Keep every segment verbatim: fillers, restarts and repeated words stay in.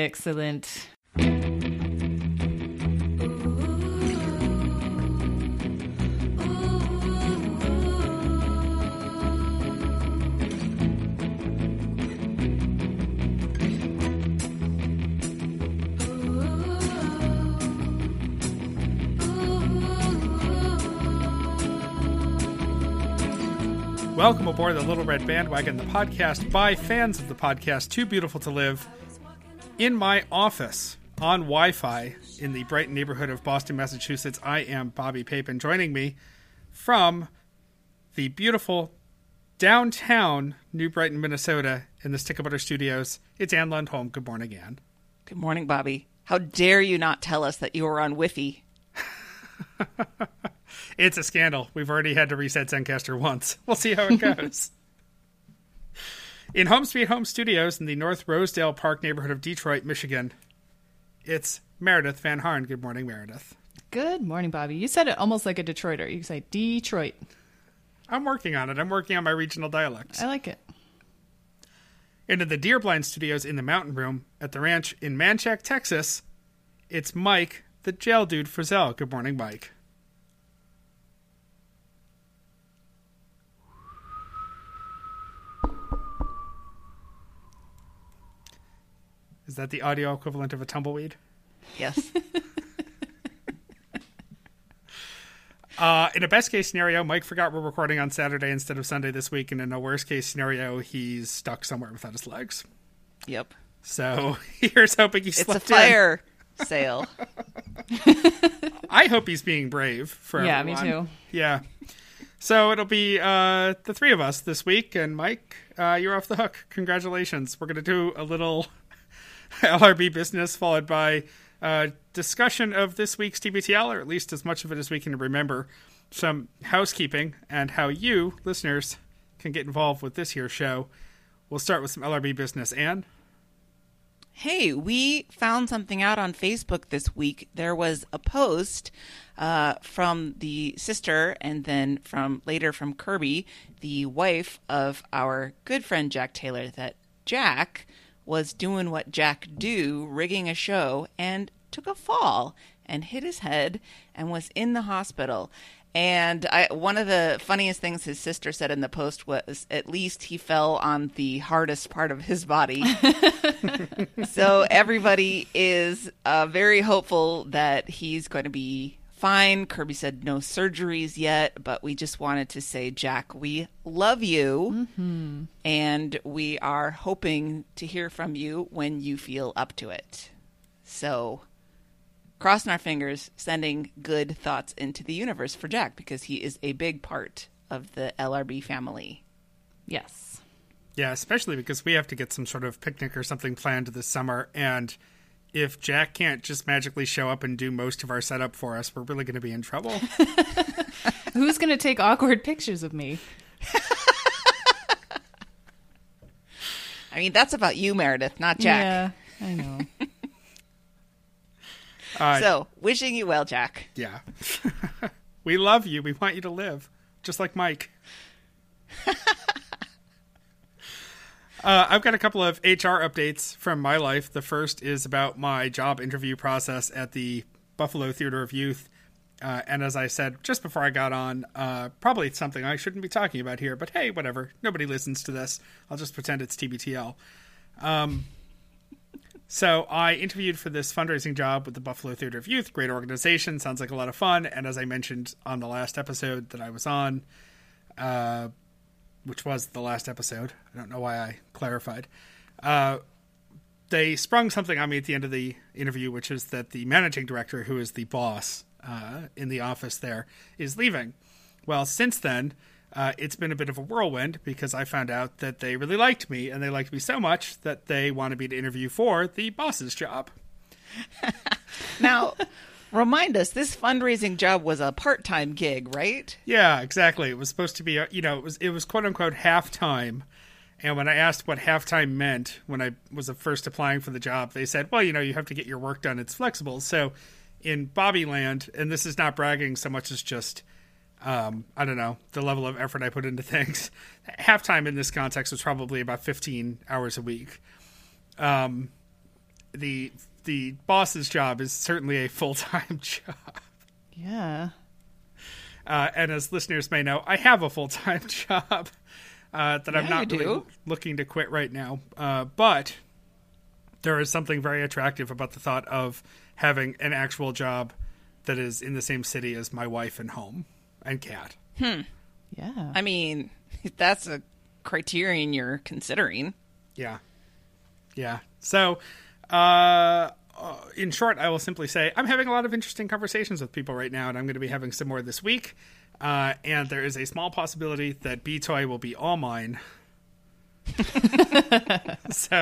Excellent. Welcome aboard the Little Red Bandwagon, the podcast by fans of the podcast Too Beautiful to Live, in my office on Wi-Fi in the Brighton neighborhood of Boston, Massachusetts. I am Bobby Papen. Joining me from the beautiful downtown New Brighton, Minnesota, in the Stick of Butter Studios, it's Anne Lundholm. Good morning, Anne. Good morning, Bobby. How dare you not tell us that you were on Wi-Fi? It's a scandal. We've already had to reset Zencaster once. We'll see how it goes. In Home Sweet Home Studios in the North Rosedale Park neighborhood of Detroit, Michigan, it's Meredith Van Harn. Good morning, Meredith. Good morning, Bobby. You said it almost like a Detroiter. You say Detroit. I'm working on it. I'm working on my regional dialects. I like it. And in the Deerblind Studios in the Mountain Room at the ranch in Manchac, Texas, it's Mike, the jail dude, Frizzell. Good morning, Mike. Is that the audio equivalent of a tumbleweed? Yes. uh, in a best case scenario, Mike forgot we're recording on Saturday instead of Sunday this week. And in a worst case scenario, he's stuck somewhere without his legs. Yep. So here's hoping he slept in. It's a fire in. sale. I hope he's being brave for yeah, everyone. Yeah, me too. Yeah. So it'll be uh, the three of us this week. And Mike, uh, you're off the hook. Congratulations. We're going to do a little L R B business, followed by uh, discussion of this week's T B T L, or at least as much of it as we can remember, some housekeeping, and how you, listeners, can get involved with this here show. We'll start with some L R B business. Anne? Hey, we found something out on Facebook this week. There was a post uh, from the sister, and then from later from Kirby, the wife of our good friend Jack Taylor, that Jack was doing what Jack do, rigging a show, and took a fall and hit his head and was in the hospital. And I, one of the funniest things his sister said in the post was, at least he fell on the hardest part of his body. So everybody is uh, very hopeful that he's going to be fine. Kirby said no surgeries yet, but we just wanted to say, Jack, we love you, mm-hmm. and we are hoping to hear from you when you feel up to it. So, crossing our fingers, sending good thoughts into the universe for Jack, because he is a big part of the L R B family. Yes. Yeah, especially because we have to get some sort of picnic or something planned this summer, and if Jack can't just magically show up and do most of our setup for us, we're really going to be in trouble. Who's going to take awkward pictures of me? I mean, that's about you, Meredith, not Jack. Yeah, I know. uh, so, wishing you well, Jack. Yeah. We love you. We want you to live, just like Mike. Uh, I've got a couple of H R updates from my life. The first is about my job interview process at the Buffalo Theater of Youth. Uh, and as I said just before I got on, uh, probably something I shouldn't be talking about here. But hey, whatever. Nobody listens to this. I'll just pretend it's T B T L. Um, so I interviewed for this fundraising job with the Buffalo Theater of Youth. Great organization. Sounds like a lot of fun. And as I mentioned on the last episode that I was on, uh which was the last episode. I don't know why I clarified. Uh, they sprung something on me at the end of the interview, which is that the managing director, who is the boss uh, in the office there, is leaving. Well, since then, uh, it's been a bit of a whirlwind, because I found out that they really liked me, and they liked me so much that they wanted me to interview for the boss's job. Now, remind us, this fundraising job was a part-time gig, right? Yeah, exactly. It was supposed to be, you know, it was it was quote-unquote half-time. And when I asked what half-time meant when I was first applying for the job, they said, well, you know, you have to get your work done. It's flexible. So in Bobby land, and this is not bragging so much as just, um, I don't know, the level of effort I put into things, half-time in this context was probably about fifteen hours a week. Um the the boss's job is certainly a full-time job. Yeah. Uh, and as listeners may know, I have a full-time job uh, that yeah, I'm not really do. looking to quit right now. Uh, but there is something very attractive about the thought of having an actual job that is in the same city as my wife and home and cat. Hmm. Yeah. I mean, if that's a criterion you're considering. Yeah. Yeah. So, uh, in short, I will simply say I'm having a lot of interesting conversations with people right now, and I'm going to be having some more this week. Uh, and there is a small possibility that B-Toy will be all mine. so,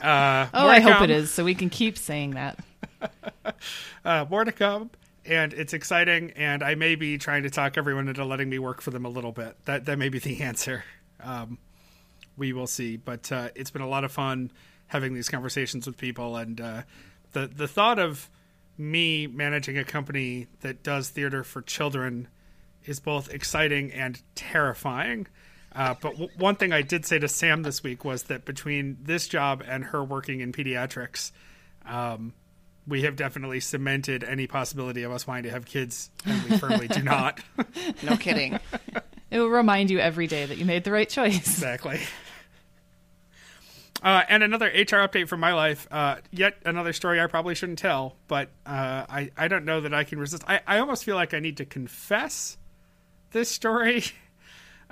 uh, oh, I hope it is, so we can keep saying that. uh, more to come. And it's exciting, and I may be trying to talk everyone into letting me work for them a little bit. That that may be the answer. Um, we will see. But uh, it's been a lot of fun having these conversations with people. And uh, the, the thought of me managing a company that does theater for children is both exciting and terrifying. Uh, but w- one thing I did say to Sam this week was that between this job and her working in pediatrics, um, we have definitely cemented any possibility of us wanting to have kids, and we firmly do not. No kidding. It will remind you every day that you made the right choice. Exactly. Uh, and another H R update from my life. Uh, yet another story I probably shouldn't tell, but uh, I, I don't know that I can resist. I, I almost feel like I need to confess this story.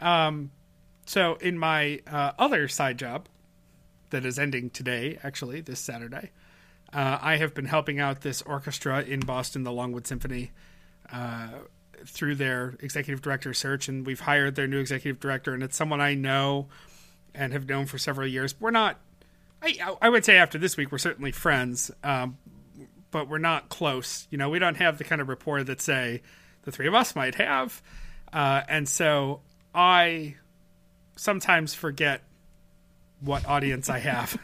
Um, so in my uh, other side job that is ending today, actually, this Saturday, Uh, I have been helping out this orchestra in Boston, the Longwood Symphony, uh, through their executive director search. And we've hired their new executive director. And it's someone I know and have known for several years. We're not, I, I would say after this week, we're certainly friends, um, but we're not close. You know, we don't have the kind of rapport that, say, the three of us might have. Uh, and so I sometimes forget what audience I have.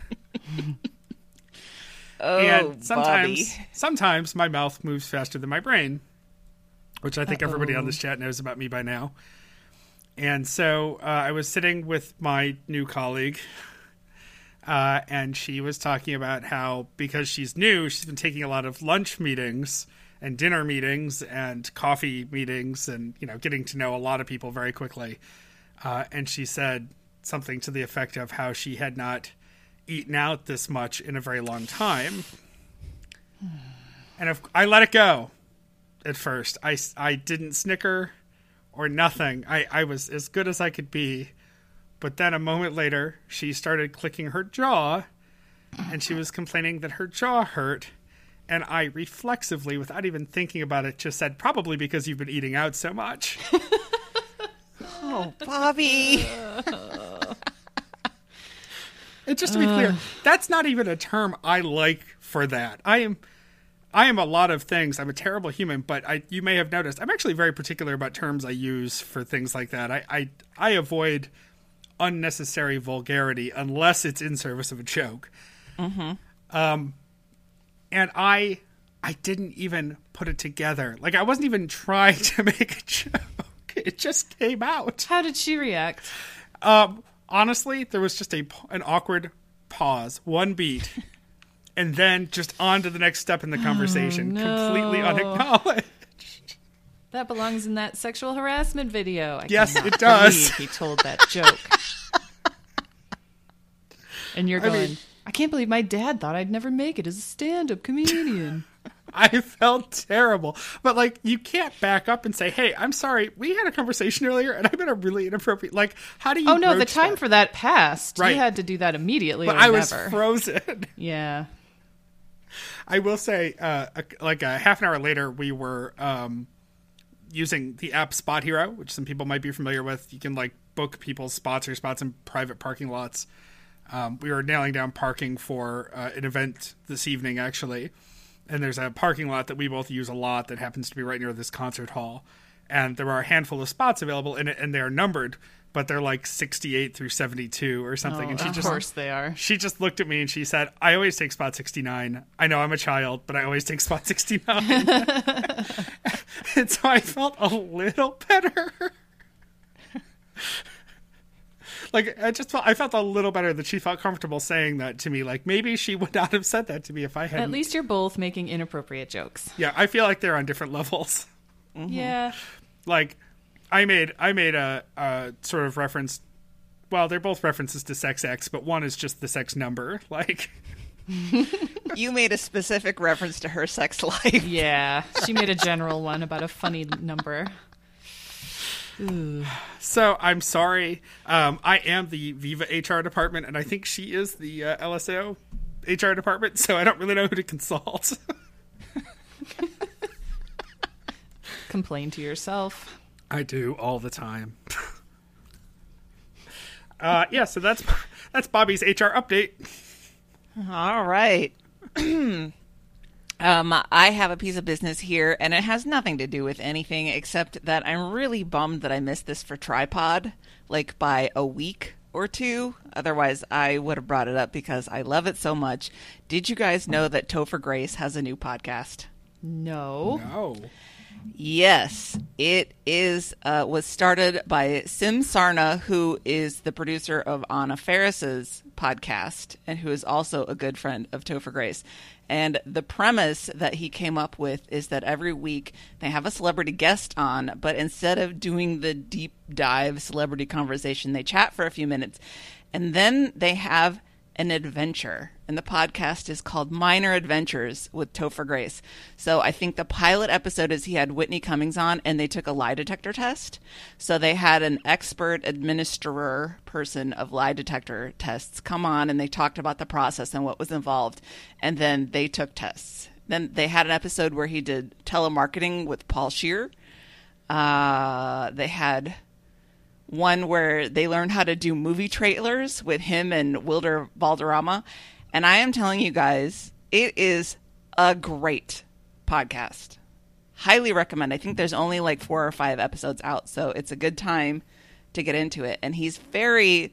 Oh, and sometimes, Bobby. sometimes my mouth moves faster than my brain, which I think Uh-oh. everybody on this chat knows about me by now. And so uh, I was sitting with my new colleague, uh, and she was talking about how, because she's new, she's been taking a lot of lunch meetings and dinner meetings and coffee meetings and, you know, getting to know a lot of people very quickly. Uh, and she said something to the effect of how she had not eaten out this much in a very long time. And if, I let it go at first. I, I didn't snicker or nothing. I, I was as good as I could be. But then a moment later, she started clicking her jaw, and she was complaining that her jaw hurt. And I reflexively, without even thinking about it, just said, probably because you've been eating out so much. Oh, Bobby. And just to be clear, uh, that's not even a term I like for that. I am I am a lot of things. I'm a terrible human, but I you may have noticed I'm actually very particular about terms I use for things like that. I I, I avoid unnecessary vulgarity unless it's in service of a joke. Mm-hmm. Um, and I I didn't even put it together. Like, I wasn't even trying to make a joke. It just came out. How did she react? Um Honestly, there was just a an awkward pause, one beat, and then just on to the next step in the conversation, oh, no. completely unacknowledged. That belongs in that sexual harassment video. I yes, it does. He told that joke. And you're going, I mean, I can't believe my dad thought I'd never make it as a stand-up comedian. I felt terrible. But, like, you can't back up and say, hey, I'm sorry, we had a conversation earlier, and I'm in a really inappropriate... Like, how do you... Oh, no, the time that? for that passed. Right. You had to do that immediately. But or I never. was frozen. Yeah. I will say, uh, like, a half an hour later, we were um, using the app SpotHero, which some people might be familiar with. You can, like, book people's spots or spots in private parking lots. Um, we were nailing down parking for uh, an event this evening, actually. And there's a parking lot that we both use a lot that happens to be right near this concert hall. And there are a handful of spots available in it, and they're numbered, but they're like sixty-eight through seventy-two or something. Oh, and she of just, course they are. She just looked at me and she said, I always take spot sixty-nine. I know I'm a child, but I always take spot sixty-nine. And so I felt a little better. Like, I just felt, I felt a little better that she felt comfortable saying that to me. Like, maybe she would not have said that to me if I hadn't. At least you're both making inappropriate jokes. Yeah, I feel like they're on different levels. Mm-hmm. Yeah. Like, I made I made a, a sort of reference. Well, they're both references to sex X, but one is just the sex number. Like, you made a specific reference to her sex life. Yeah, she made a general one about a funny number. Ooh. So I'm sorry. Um, I am the Viva H R department, and I think she is the uh, L S O H R department. So I don't really know who to consult. Complain to yourself. I do all the time. Uh, yeah, so that's that's Bobby's H R update. All right. um, I have a piece of business here, and it has nothing to do with anything except that I'm really bummed that I missed this for Tripod, like by a week or two. Otherwise, I would have brought it up because I love it so much. Did you guys know that Topher Grace has a new podcast? No. No. Yes, it is. Uh, was started by Sim Sarna, who is the producer of Anna Faris's podcast, and who is also a good friend of Topher Grace. And the premise that he came up with is that every week they have a celebrity guest on, but instead of doing the deep dive celebrity conversation, they chat for a few minutes, and then they have an adventure. And the podcast is called Minor Adventures with Topher Grace. So I think the pilot episode is he had Whitney Cummings on, and they took a lie detector test. So they had an expert administrator person of lie detector tests come on, and they talked about the process and what was involved. And then they took tests. Then they had an episode where he did telemarketing with Paul Scheer. Uh, they had one where they learned how to do movie trailers with him and Wilder Valderrama. And I am telling you guys, it is a great podcast. Highly recommend. I think there's only like four or five episodes out, so it's a good time to get into it. And he's very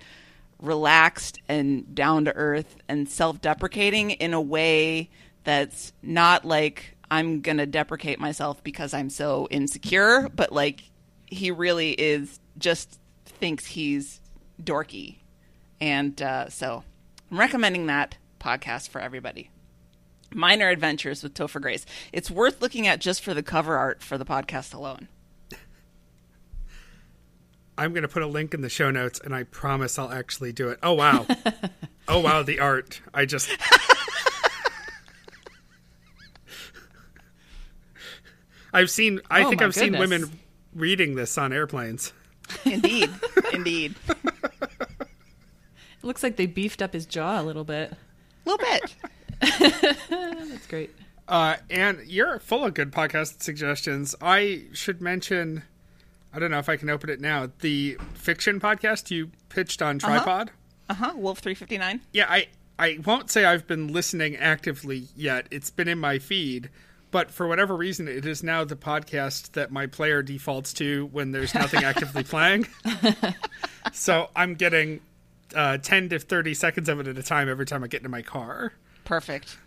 relaxed and down to earth and self-deprecating in a way that's not like I'm going to deprecate myself because I'm so insecure, but like he really is just thinks he's dorky. And uh, so I'm recommending that podcast for everybody. Minor Adventures with Topher Grace. It's worth looking at just for the cover art for the podcast alone. I'm going to put a link in the show notes, and I promise I'll actually do it. Oh, wow. Oh, wow, the art. I just... I've seen... I oh, think I've goodness. seen women reading this on airplanes. Indeed. Indeed. It looks like they beefed up his jaw a little bit. A little bit. That's great. Uh, and you're full of good podcast suggestions. I should mention, I don't know if I can open it now, the fiction podcast you pitched on Tripod. Uh-huh, uh-huh. Wolf three fifty-nine. Yeah, I, I won't say I've been listening actively yet. It's been in my feed. But for whatever reason, it is now the podcast that my player defaults to when there's nothing actively playing. So I'm getting... Uh, ten to thirty seconds of it at a time every time I get into my car. Perfect.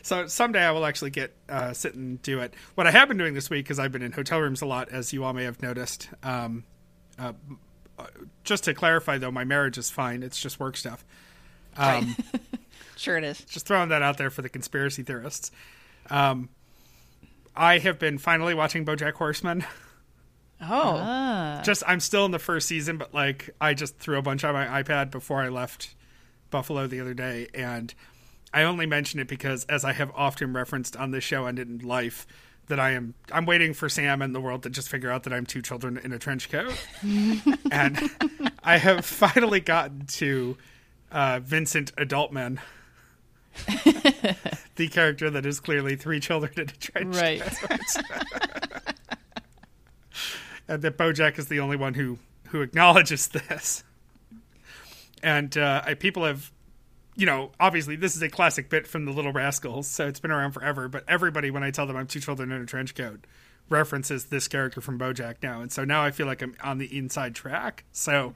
So someday I will actually get uh, sit and do it. What I have been doing this week, because I've been in hotel rooms a lot, as you all may have noticed. Um, uh, just to clarify, though, my marriage is fine. It's just work stuff. Um, right. Sure it is. Just throwing that out there for the conspiracy theorists. Um, I have been finally watching BoJack Horseman. Oh, ah. Just I'm still in the first season, but like I just threw a bunch on my iPad before I left Buffalo the other day. And I only mention it because, as I have often referenced on this show and in life, that I am I'm waiting for Sam and the world to just figure out that I'm two children in a trench coat. And I have finally gotten to uh, Vincent Adultman, the character that is clearly three children in a trench right. coat. And that BoJack is the only one who, who acknowledges this. And uh, I, people have, you know, obviously this is a classic bit from The Little Rascals, so it's been around forever. But everybody, when I tell them I'm two children in a trench coat, references this character from BoJack now. And so now I feel like I'm on the inside track. So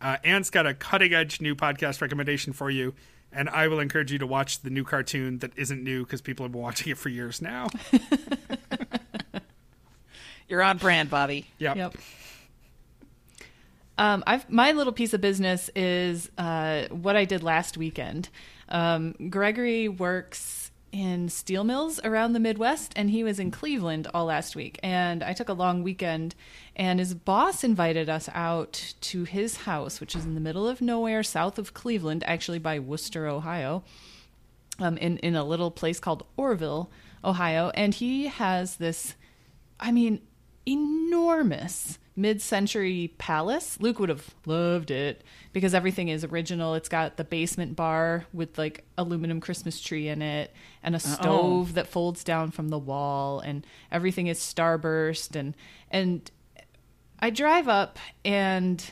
uh, Anne's got a cutting-edge new podcast recommendation for you. And I will encourage you to watch the new cartoon that isn't new because people have been watching it for years now. You're on brand, Bobby. Yep. yep. Um, I've, my little piece of business is uh, what I did last weekend. Um, Gregory works in steel mills around the Midwest, and he was in Cleveland all last week. And I took a long weekend, and his boss invited us out to his house, which is in the middle of nowhere, south of Cleveland, actually by Wooster, Ohio, um, in, in a little place called Orrville, Ohio. And he has this, I mean, enormous mid-century palace. Luke would have loved it because everything is original. It's got the basement bar with like aluminum Christmas tree in it and a stove Uh-oh. that folds down from the wall, and everything is starburst. And and I drive up, and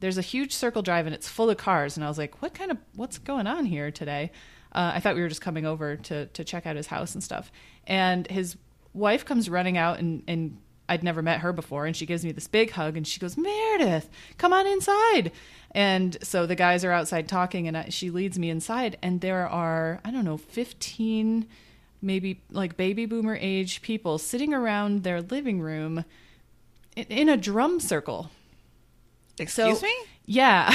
there's a huge circle drive, and it's full of cars. And I was like, what kind of what's going on here today? Uh, I thought we were just coming over to to check out his house and stuff. And his wife comes running out, and and I'd never met her before, and she gives me this big hug, and she goes, "Meredith, come on inside." And so the guys are outside talking, and I, she leads me inside, and there are, I don't know, fifteen, maybe like baby boomer age people sitting around their living room in, in a drum circle. Excuse so, me? Yeah.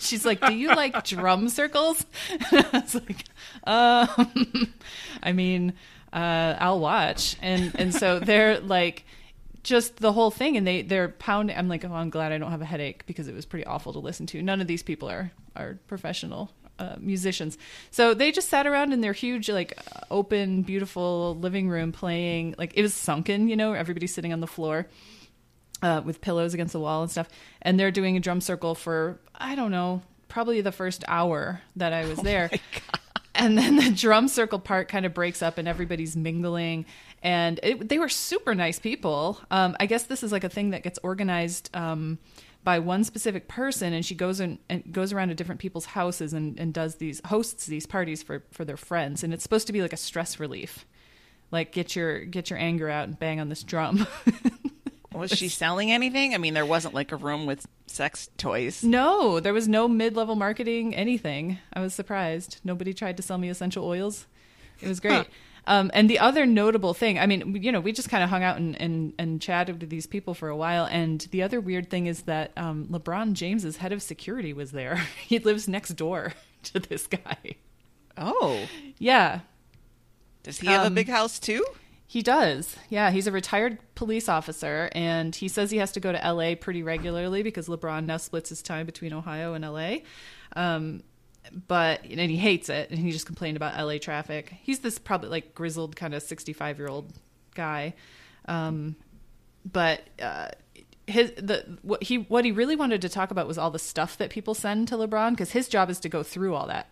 She's like, "Do you like drum circles?" And I was like, um, I mean, uh, I'll watch. And, and so they're like, just the whole thing, and they they're pounding. I'm like, oh, I'm glad I don't have a headache, because it was pretty awful to listen to. None of these people are are professional uh, musicians, so they just sat around in their huge, like, open, beautiful living room playing. Like, it was sunken, you know, everybody's sitting on the floor uh, with pillows against the wall and stuff, and they're doing a drum circle for, I don't know, probably the first hour that I was oh there. My God. And then the drum circle part kind of breaks up, and everybody's mingling. And it, they were super nice people. Um, I guess this is like a thing that gets organized um, by one specific person, and she goes in, and goes around to different people's houses and, and does these hosts these parties for, for their friends. And it's supposed to be like a stress relief, like get your get your anger out and bang on this drum. Was she selling anything? I mean, there wasn't like a room with sex toys. No, there was no mid-level marketing, anything. I was surprised. Nobody tried to sell me essential oils. It was great. Huh. Um, and the other notable thing, I mean, you know, we just kind of hung out and, and, and chatted with these people for a while. And the other weird thing is that um, LeBron James's head of security was there. He lives next door to this guy. Oh. Yeah. Does he have um, a big house too? He does. Yeah, he's a retired police officer, and he says he has to go to L A pretty regularly because LeBron now splits his time between Ohio and L A. Um, but and he hates it, and he just complained about L A traffic. He's this probably like grizzled kind of sixty-five-year-old guy. Um, but uh, his the what he what he really wanted to talk about was all the stuff that people send to LeBron, because his job is to go through all that.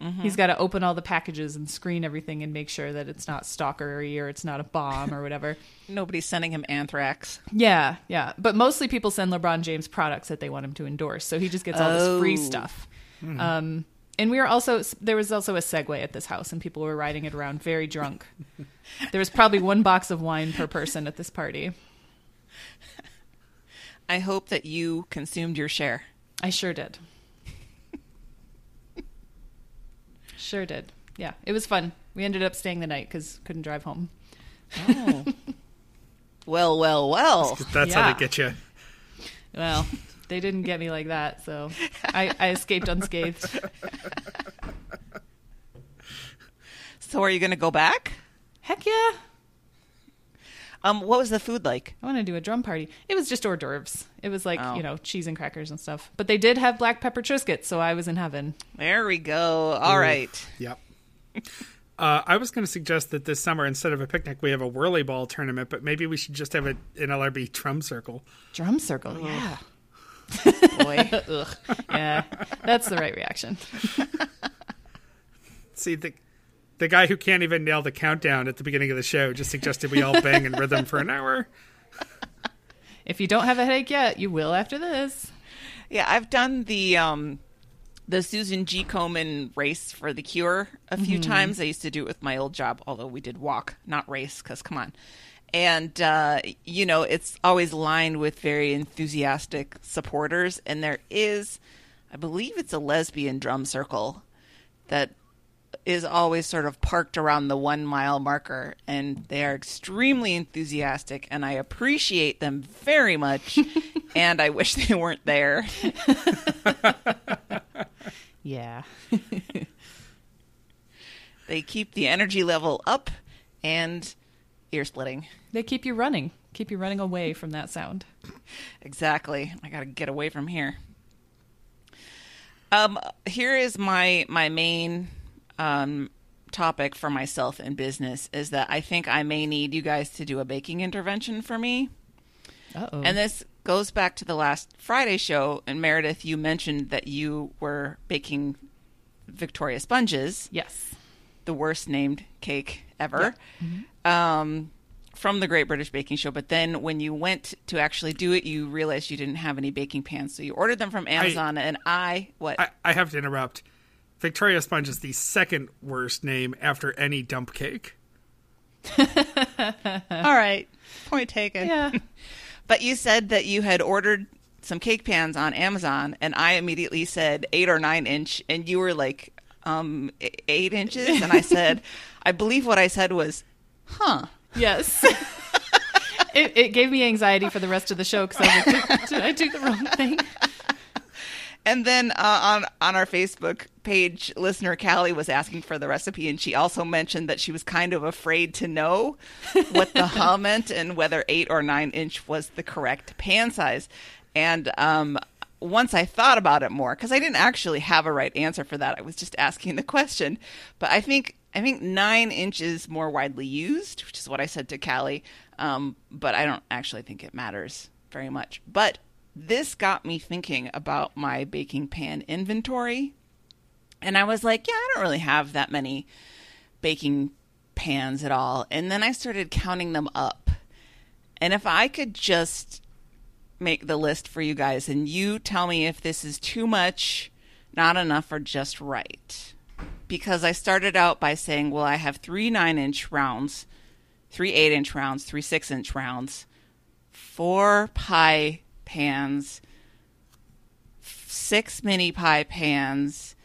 Mm-hmm. He's got to open all the packages and screen everything and make sure that it's not stalkery or it's not a bomb or whatever. Nobody's sending him anthrax. Yeah, yeah. But mostly people send LeBron James products that they want him to endorse. So he just gets all oh. this free stuff. Mm. Um, and we were also, there was also a Segway at this house, and people were riding it around very drunk. There was probably one box of wine per person at this party. I hope that you consumed your share. I sure did. Sure did. Yeah, it was fun. We ended up staying the night because couldn't drive home. Oh. Well, well, well. That's, that's yeah. how they get you. Well, they didn't get me like that, so I, I escaped unscathed. So are you going to go back? Heck yeah. Um, what was the food like? I want to do a drum party. It was just hors d'oeuvres. It was like, oh. you know, cheese and crackers and stuff. But they did have black pepper Triscuits, so I was in heaven. There we go. All Ooh. right. Yep. uh, I was going to suggest that this summer, instead of a picnic, we have a whirly ball tournament, but maybe we should just have a, an L R B drum circle. Drum circle, oh. yeah. Boy. Ugh. Yeah, that's the right reaction. See, the... The guy who can't even nail the countdown at the beginning of the show just suggested we all bang in rhythm for an hour. If you don't have a headache yet, you will after this. Yeah, I've done the um, the Susan G. Komen race for the cure a few mm-hmm. times. I used to do it with my old job, although we did walk, not race, because come on. And, uh, you know, it's always lined with very enthusiastic supporters. And there is, I believe it's a lesbian drum circle that is always sort of parked around the one mile marker, and they are extremely enthusiastic, and I appreciate them very much, and I wish they weren't there. Yeah. They keep the energy level up and ear splitting. They keep you running. Keep you running away from that sound. Exactly. I got to get away from here. Um, here is my my main um, topic for myself in business is that I think I may need you guys to do a baking intervention for me. Uh-oh. And this goes back to the last Friday show. And Meredith, you mentioned that you were baking Victoria Sponges. Yes. The worst named cake ever. Yeah. Mm-hmm. Um, from the Great British Baking Show. But then when you went to actually do it, you realized you didn't have any baking pans. So you ordered them from Amazon. I, and I, what? I, I have to interrupt. Victoria Sponge is the second worst name after any dump cake. All right. Point taken. Yeah. But you said that you had ordered some cake pans on Amazon. And I immediately said eight or nine inch. And you were like, um, eight inches. And I said, I believe what I said was, huh. Yes. it, it gave me anxiety for the rest of the show because I was like, did, did I do the wrong thing? And then uh, on, on our Facebook page, listener Callie was asking for the recipe, and she also mentioned that she was kind of afraid to know what the huh meant and whether eight or nine inch was the correct pan size. And um, once I thought about it more, because I didn't actually have a right answer for that. I was just asking the question. But I think I think nine inches more widely used, which is what I said to Callie, um, but I don't actually think it matters very much. But this got me thinking about my baking pan inventory, and I was like, yeah, I don't really have that many baking pans at all. And then I started counting them up, and if I could just make the list for you guys, and you tell me if this is too much, not enough, or just right. Because I started out by saying, well, I have three nine-inch rounds, three eight-inch rounds, three six-inch rounds, four pie pans, six mini pie pans,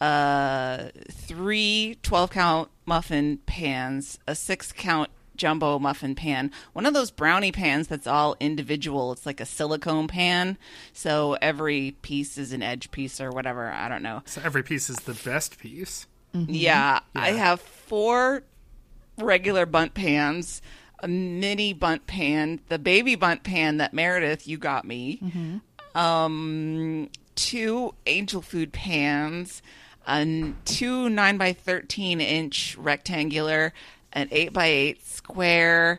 uh, three twelve-count muffin pans, a six-count jumbo muffin pan, one of those brownie pans that's all individual. It's like a silicone pan, so every piece is an edge piece or whatever. I don't know. So every piece is the best piece. Mm-hmm. Yeah, yeah. I have four regular bundt pans, a mini bundt pan, the baby bundt pan that Meredith, you got me, mm-hmm. um, two angel food pans, and two nine by thirteen inch rectangular, an eight by eight square,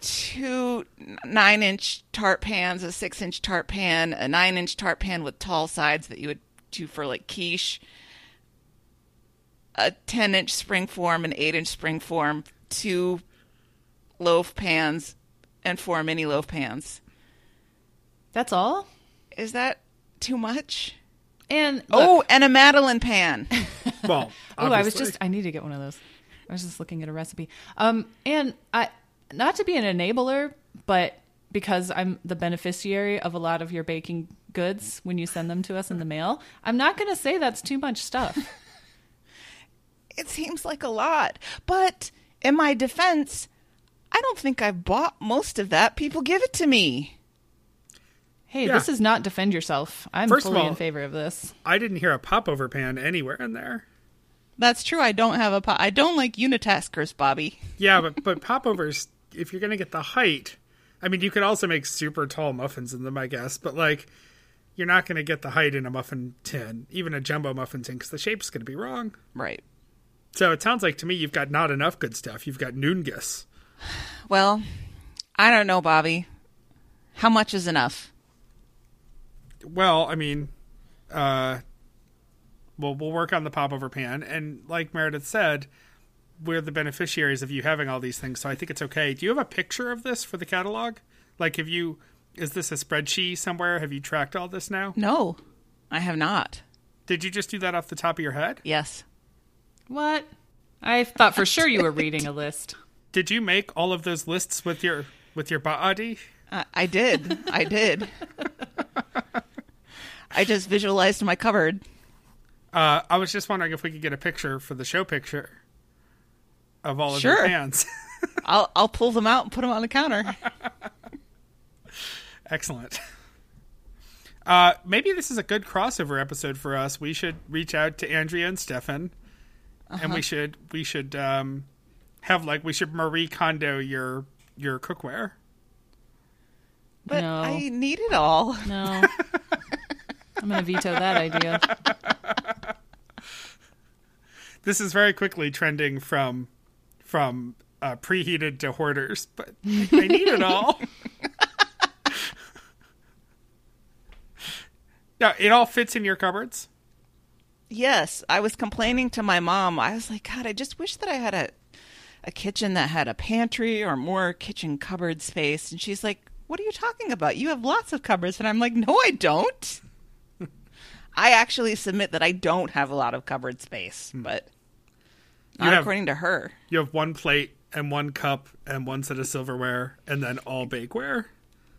two nine-inch tart pans, a six-inch tart pan, a nine-inch tart pan with tall sides that you would do for, like, quiche, a ten-inch spring form, an eight-inch spring form, two loaf pans, and four mini loaf pans. That's all? Is that too much? And look. Oh, and a Madeleine pan. Well, oh, I was just – I need to get one of those. I was just looking at a recipe. Um, and I, not to be an enabler, but because I'm the beneficiary of a lot of your baking goods when you send them to us in the mail, I'm not going to say that's too much stuff. It seems like a lot. But in my defense, I don't think I've bought most of that. People give it to me. Hey, yeah. This is not defend yourself. I'm First fully of all, in favor of this. I didn't hear a popover pan anywhere in there. That's true. I don't have a pop. I don't like unitaskers, Bobby. Yeah, but but popovers, if you're going to get the height, I mean, you could also make super tall muffins in them, I guess. But, like, you're not going to get the height in a muffin tin, even a jumbo muffin tin, because the shape's going to be wrong. Right. So it sounds like to me you've got not enough good stuff. You've got noongus. Well, I don't know, Bobby. How much is enough? Well, I mean, uh... Well, we'll work on the popover pan. And like Meredith said, we're the beneficiaries of you having all these things. So I think it's okay. Do you have a picture of this for the catalog? Like, have you, is this a spreadsheet somewhere? Have you tracked all this now? No, I have not. Did you just do that off the top of your head? Yes. What? I thought for sure you were reading a list. Did you make all of those lists with your, with your body? Uh, I did. I did. I just visualized my cupboard. Uh, I was just wondering if we could get a picture for the show picture of all of sure. your fans. I'll I'll pull them out and put them on the counter. Excellent. Uh, maybe this is a good crossover episode for us. We should reach out to Andrea and Stefan, uh-huh. and we should we should um, have like we should Marie Kondo your your cookware. But no. I need it all. No. I'm going to veto that idea. This is very quickly trending from from uh, preheated to hoarders, but I, I need it all. Now, it all fits in your cupboards? Yes. I was complaining to my mom. I was like, God, I just wish that I had a, a kitchen that had a pantry or more kitchen cupboard space. And she's like, what are you talking about? You have lots of cupboards. And I'm like, no, I don't. I actually submit that I don't have a lot of cupboard space, but not have, according to her. You have one plate and one cup and one set of silverware and then all bakeware.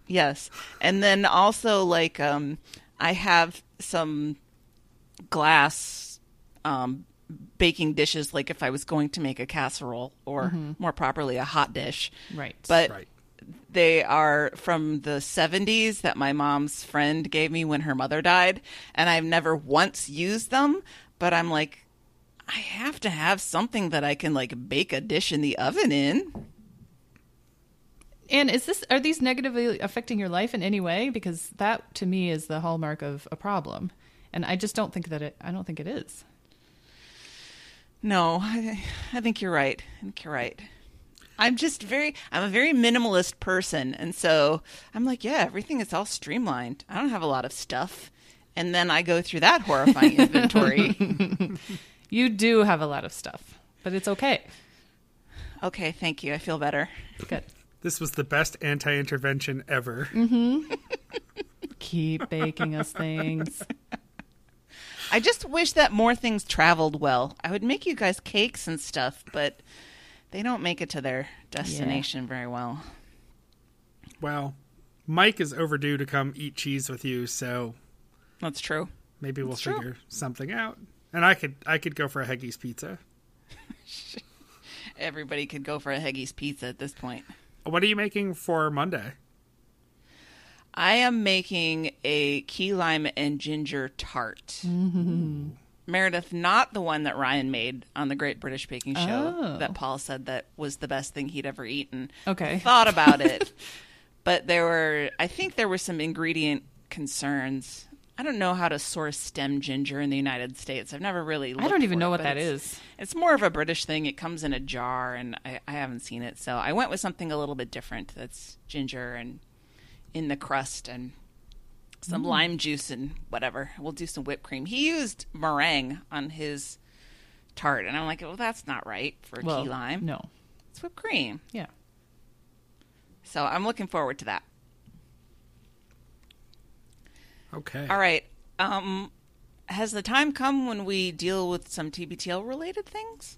Yes. And then also, like, um, I have some glass um, baking dishes, like if I was going to make a casserole or mm-hmm. more properly a hot dish. Right. But right. They are from the seventies that my mom's friend gave me when her mother died, and I've never once used them, but I'm like, I have to have something that I can like bake a dish in the oven in. And is this, are these negatively affecting your life in any way? Because that to me is the hallmark of a problem. And I just don't think that it, I don't think it is. No, I, I think you're right. I think you're right. I'm just very, I'm a very minimalist person. And so I'm like, yeah, everything is all streamlined. I don't have a lot of stuff. And then I go through that horrifying inventory. You do have a lot of stuff, but it's okay. Okay. Thank you. I feel better. Good. This was the best anti-intervention ever. Mm-hmm. Keep baking us things. I just wish that more things traveled well. I would make you guys cakes and stuff, but they don't make it to their destination yeah. very well. Well, Mike is overdue to come eat cheese with you, so that's true. Maybe we'll that's figure true. something out. And I could I could go for a Heggie's pizza. Everybody could go for a Heggie's pizza at this point. What are you making for Monday? I am making a key lime and ginger tart. Mm-hmm. Meredith, not the one that Ryan made on the Great British Baking Show oh. that Paul said that was the best thing he'd ever eaten. Okay. Thought about it. But there were, I think there were some ingredient concerns. I don't know how to source stem ginger in the United States. I've never really looked I don't even know it, what that is. It's more of a British thing. It comes in a jar, and I, I haven't seen it. So I went with something a little bit different that's ginger and in the crust and some mm. lime juice and whatever. We'll do some whipped cream. He used meringue on his tart, and I'm like, well, that's not right for well, key lime. No. It's whipped cream. Yeah. So I'm looking forward to that. Okay. All right. Um, has the time come when we deal with some T B T L-related things?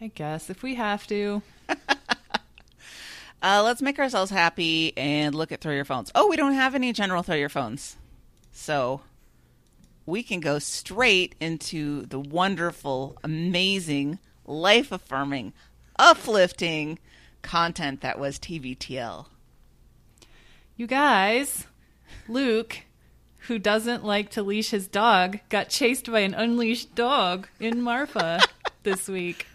I guess, if we have to. uh, let's make ourselves happy and look at Throw Your Phones. Oh, we don't have any general Throw Your Phones. So we can go straight into the wonderful, amazing, life-affirming, uplifting content that was T B T L. You guys, Luke, who doesn't like to leash his dog, got chased by an unleashed dog in Marfa this week.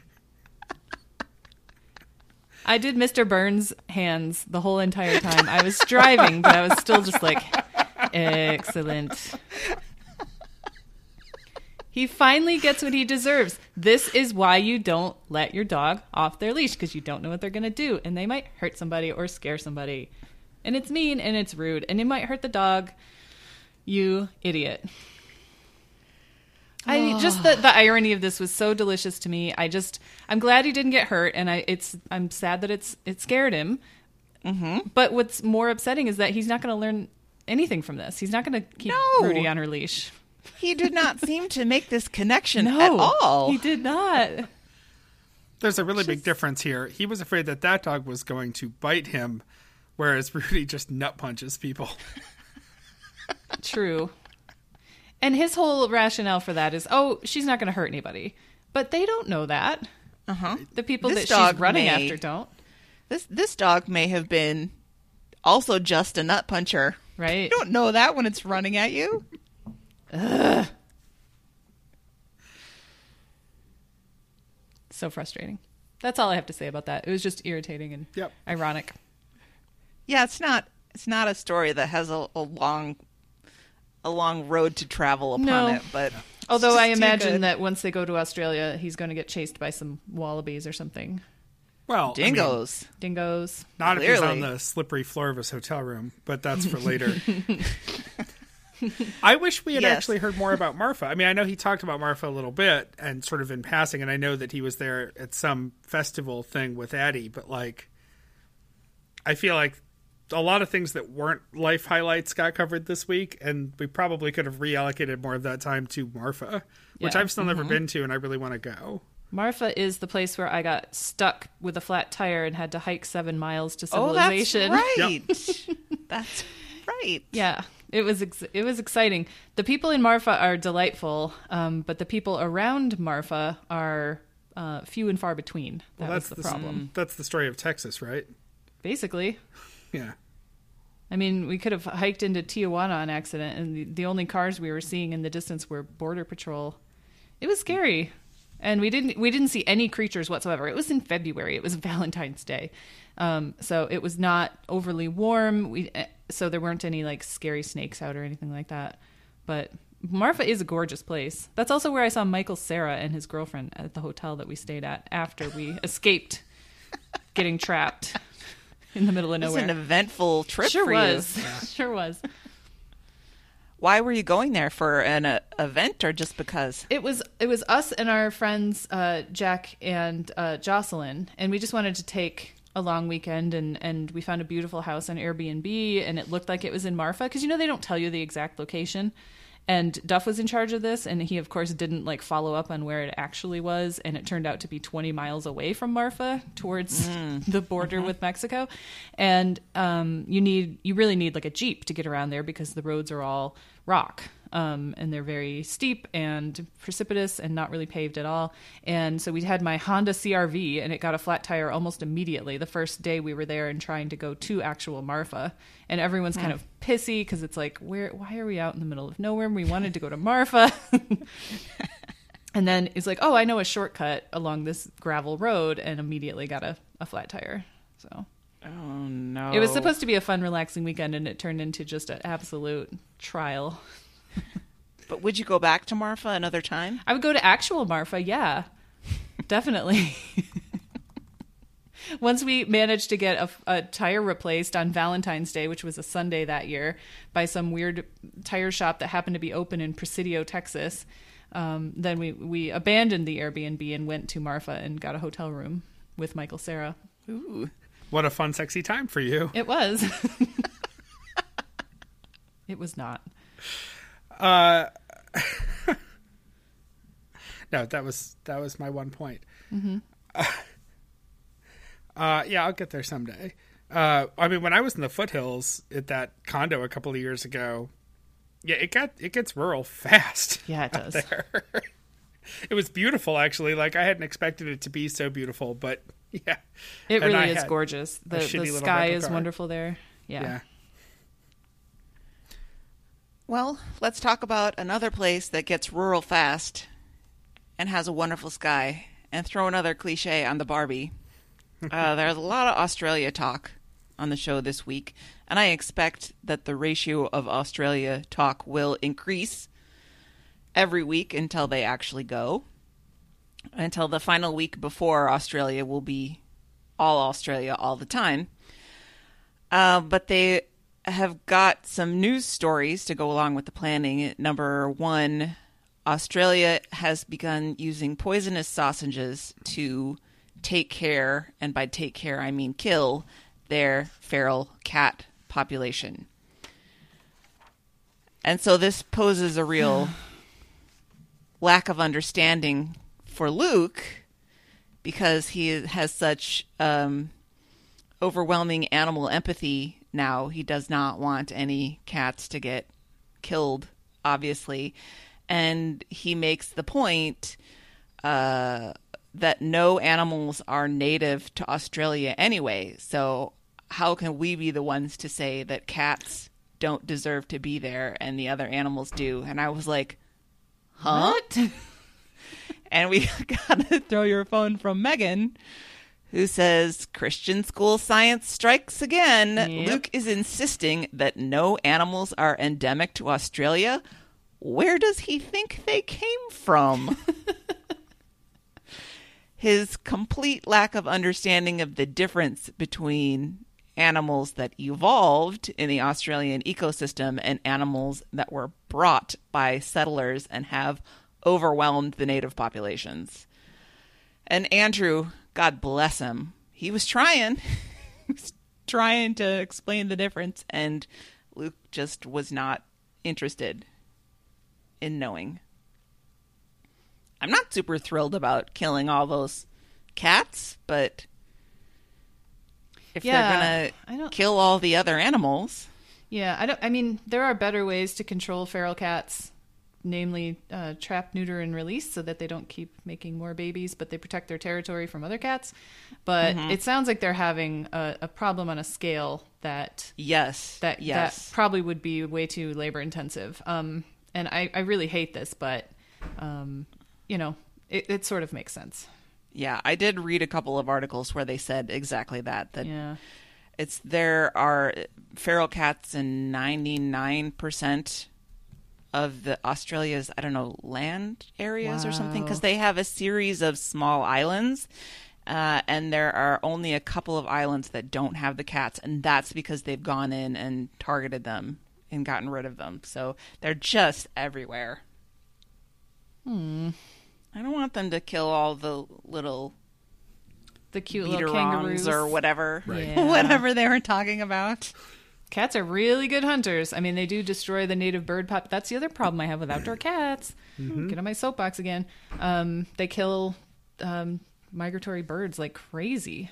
I did Mister Burns' hands the whole entire time. I was driving, but I was still just like, excellent. He finally gets what he deserves. This is why you don't let your dog off their leash, because you don't know what they're going to do, and they might hurt somebody or scare somebody. And it's mean, and it's rude, and it might hurt the dog. You idiot. I oh. just the, the irony of this was so delicious to me. I just I'm glad he didn't get hurt, and I it's I'm sad that it's it scared him. Mm-hmm. But what's more upsetting is that he's not going to learn anything from this. He's not going to keep no. Rudy on her leash. He did not seem to make this connection no, at all. He did not. There's a really just... big difference here. He was afraid that that dog was going to bite him, whereas Rudy just nut punches people. True. And his whole rationale for that is, oh, she's not going to hurt anybody. But they don't know that. Uh-huh. The people this that she's running may, after don't. This this dog may have been also just a nut puncher. Right. You don't know that when it's running at you. Ugh. So frustrating. That's all I have to say about that. It was just irritating and yep. ironic. Yeah, it's not it's not a story that has a, a long a long road to travel upon no. it, but although I imagine that once they go to Australia, he's going to get chased by some wallabies or something. Well, dingoes. I mean, dingoes. Not Clearly. If he's on the slippery floor of his hotel room, but that's for later. I wish we had yes. actually heard more about Marfa. I mean, I know he talked about Marfa a little bit and sort of in passing, and I know that he was there at some festival thing with Addie, but like, I feel like a lot of things that weren't life highlights got covered this week, and we probably could have reallocated more of that time to Marfa, which yeah. I've still mm-hmm. never been to, and I really want to go. Marfa is the place where I got stuck with a flat tire and had to hike seven miles to civilization. Oh, that's right. Yep. That's right. Yeah, it was ex- it was exciting. The people in Marfa are delightful, um, but the people around Marfa are uh, few and far between. That well, that's was the, the problem. That's the story of Texas, right? Basically. Yeah. I mean, we could have hiked into Tijuana on accident, and the, the only cars we were seeing in the distance were Border Patrol. It was scary. And we didn't we didn't see any creatures whatsoever. It was in February. It was Valentine's Day. Um, so it was not overly warm. We so there weren't any like scary snakes out or anything like that. But Marfa is a gorgeous place. That's also where I saw Michael, Sarah, and his girlfriend at the hotel that we stayed at after we escaped getting trapped in the middle of nowhere. It was an eventful trip sure for was. you. Yeah. Sure was. Why were you going there for an uh, event or just because? It was it was us and our friends, uh, Jack and uh, Jocelyn, and we just wanted to take a long weekend, and, and we found a beautiful house on Airbnb, and it looked like it was in Marfa, because, you know, they don't tell you the exact location. And Duff was in charge of this, and he, of course, didn't like follow up on where it actually was, and it turned out to be twenty miles away from Marfa, towards mm. the border mm-hmm. with Mexico. And um, you need, you really need like a Jeep to get around there, because the roads are all rock, um, and they're very steep and precipitous and not really paved at all. And so we had my Honda C R V, and it got a flat tire almost immediately the first day we were there and trying to go to actual Marfa. And everyone's mm. kind of pissy, because it's like, where? Why are we out in the middle of nowhere? We wanted to go to Marfa. And then it's like, oh, I know a shortcut along this gravel road, and immediately got a, a flat tire. So. Oh, no. It was supposed to be a fun, relaxing weekend, and it turned into just an absolute trial. But would you go back to Marfa another time? I would go to actual Marfa, yeah. Definitely. Once we managed to get a, a tire replaced on Valentine's Day, which was a Sunday that year, by some weird tire shop that happened to be open in Presidio, Texas, um, then we, we abandoned the Airbnb and went to Marfa and got a hotel room with Michael Sarah. Ooh. What a fun, sexy time for you. It was. It was not. Uh, no, that was that was my one point. Mm-hmm. Uh, uh, yeah, I'll get there someday. Uh, I mean, when I was in the foothills at that condo a couple of years ago, yeah, it got it gets rural fast. Yeah, it does. There. It was beautiful, actually. Like, I hadn't expected it to be so beautiful, but. Yeah, it and really is gorgeous. The, the sky is wonderful there. Yeah. yeah. Well, let's talk about another place that gets rural fast and has a wonderful sky, and throw another cliche on the Barbie. uh, there's a lot of Australia talk on the show this week, and I expect that the ratio of Australia talk will increase every week until they actually go. Until the final week before Australia will be all Australia all the time. Uh, but they have got some news stories to go along with the planning. Number one, Australia has begun using poisonous sausages to take care, and by take care I mean kill, their feral cat population. And so this poses a real lack of understanding for Luke, because he has such um, overwhelming animal empathy now, he does not want any cats to get killed obviously. And he makes the point uh, that no animals are native to Australia anyway. So how can we be the ones to say that cats don't deserve to be there and the other animals do? And I was like, huh? And we got to throw your phone from Megan, who says, Christian school science strikes again. Yep. Luke is insisting that no animals are endemic to Australia. Where does he think they came from? His complete lack of understanding of the difference between animals that evolved in the Australian ecosystem and animals that were brought by settlers and have overwhelmed the native populations. And Andrew, God bless him, he was trying. He was trying to explain the difference, and Luke just was not interested in knowing. I'm not super thrilled about killing all those cats, but if yeah, they're going to kill all the other animals. Yeah, I don't. I mean, there are better ways to control feral cats, namely uh, trap, neuter, and release, so that they don't keep making more babies, but they protect their territory from other cats. But mm-hmm. It sounds like they're having a, a problem on a scale that yes, that yes. that probably would be way too labor intensive. Um, and I, I really hate this, but um, you know, it, it sort of makes sense. Yeah, I did read a couple of articles where they said exactly that. That yeah. it's there are feral cats in ninety-nine percent of the Australia's, I don't know, land areas wow. or something, because they have a series of small islands, uh, and there are only a couple of islands that don't have the cats, and that's because they've gone in and targeted them and gotten rid of them. So they're just everywhere. Hmm. I don't want them to kill all the little, the cute little kangaroos or whatever, right. yeah. whatever they were talking about. Cats are really good hunters. I mean, they do destroy the native bird pop. That's the other problem I have with outdoor cats. Mm-hmm. Get on my soapbox again. Um, they kill um, migratory birds like crazy.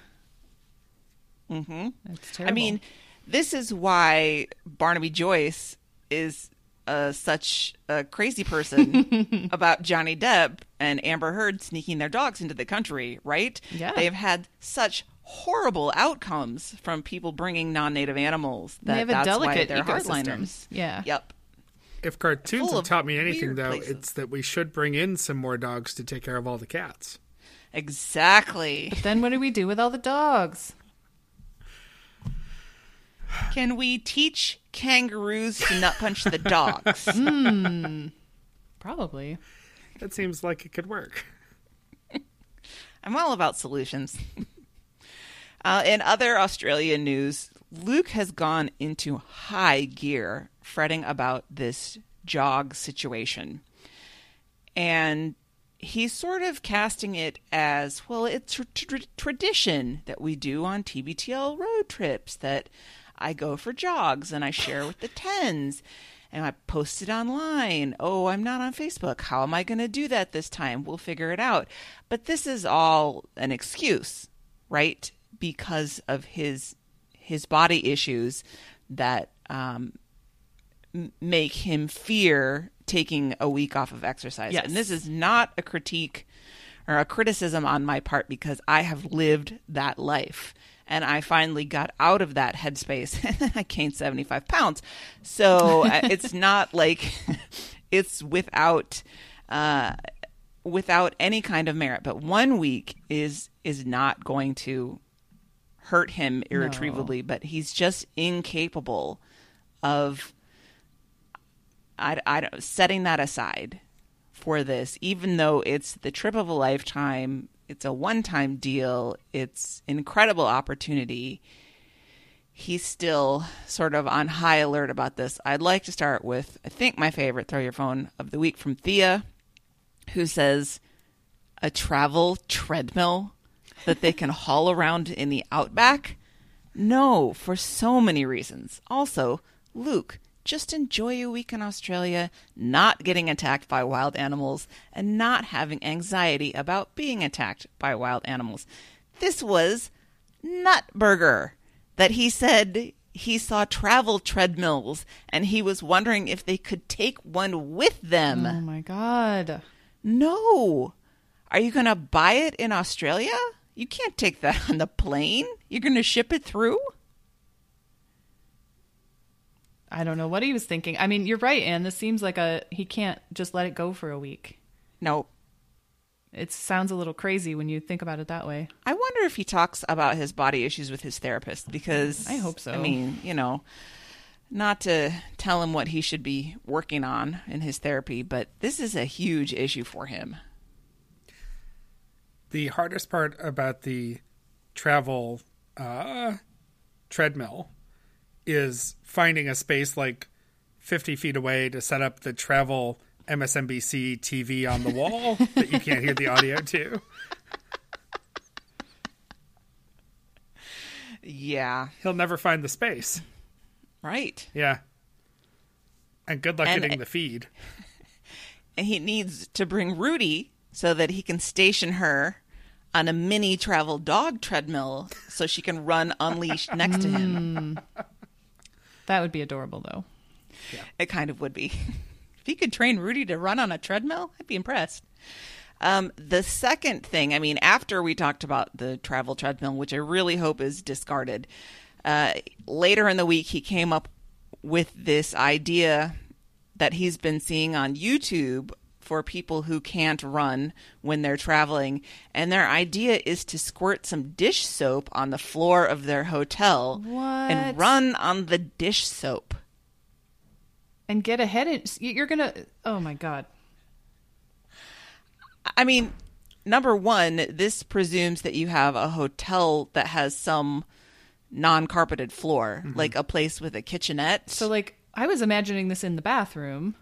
Mm-hmm. That's terrible. I mean, this is why Barnaby Joyce is Uh, such a crazy person about Johnny Depp and Amber Heard sneaking their dogs into the country, right? Yeah. They've had such horrible outcomes from people bringing non-native animals. That they have a that's delicate why they're ecosystem. Hardliners. Yeah. Yep. If cartoons have taught me anything, though, places. It's that we should bring in some more dogs to take care of all the cats. Exactly. But then what do we do with all the dogs? Can we teach kangaroos to nut punch the dogs? mm, probably. That seems like it could work. I'm all about solutions. Uh, in other Australian news, Luke has gone into high gear, fretting about this jog situation. And he's sort of casting it as, well, it's a tr- tradition that we do on T B T L road trips that I go for jogs and I share with the tens and I post it online. Oh, I'm not on Facebook. How am I going to do that this time? We'll figure it out. But this is all an excuse, right? Because of his his body issues that um, make him fear taking a week off of exercise. Yes. And this is not a critique or a criticism on my part, because I have lived that life. And I finally got out of that headspace, and I gained seventy-five pounds. So it's not like it's without uh, without any kind of merit. But one week is is not going to hurt him irretrievably. No. But he's just incapable of I, I don't, setting that aside for this, even though it's the trip of a lifetime. It's a one-time deal. It's an incredible opportunity. He's still sort of on high alert about this. I'd like to start with, I think, my favorite Throw Your Phone of the week from Thea, who says, a travel treadmill that they can haul around in the outback? No, for so many reasons. Also, Luke, just enjoy a week in Australia, not getting attacked by wild animals and not having anxiety about being attacked by wild animals. This was Nutburger that he said he saw travel treadmills, and he was wondering if they could take one with them. Oh, my God. No. Are you going to buy it in Australia? You can't take that on the plane. You're going to ship it through? I don't know what he was thinking. I mean, you're right, Anne. This seems like a he can't just let it go for a week. No. It sounds a little crazy when you think about it that way. I wonder if he talks about his body issues with his therapist, because... I hope so. I mean, you know, not to tell him what he should be working on in his therapy, but this is a huge issue for him. The hardest part about the travel uh, treadmill is finding a space like fifty feet away to set up the travel M S N B C T V on the wall that you can't hear the audio to. Yeah. He'll never find the space. Right. Yeah. And good luck and, getting the feed. And he needs to bring Rudy so that he can station her on a mini travel dog treadmill so she can run unleashed next to him. Mm. That would be adorable, though. Yeah. It kind of would be. If he could train Rudy to run on a treadmill, I'd be impressed. Um, the second thing, I mean, after we talked about the travel treadmill, which I really hope is discarded, uh, later in the week he came up with this idea that he's been seeing on YouTube for people who can't run when they're traveling. And their idea is to squirt some dish soap on the floor of their hotel. What? And run on the dish soap. And get ahead and you're going to, oh my God. I mean, number one, this presumes that you have a hotel that has some non-carpeted floor, mm-hmm. like a place with a kitchenette. So like, I was imagining this in the bathroom.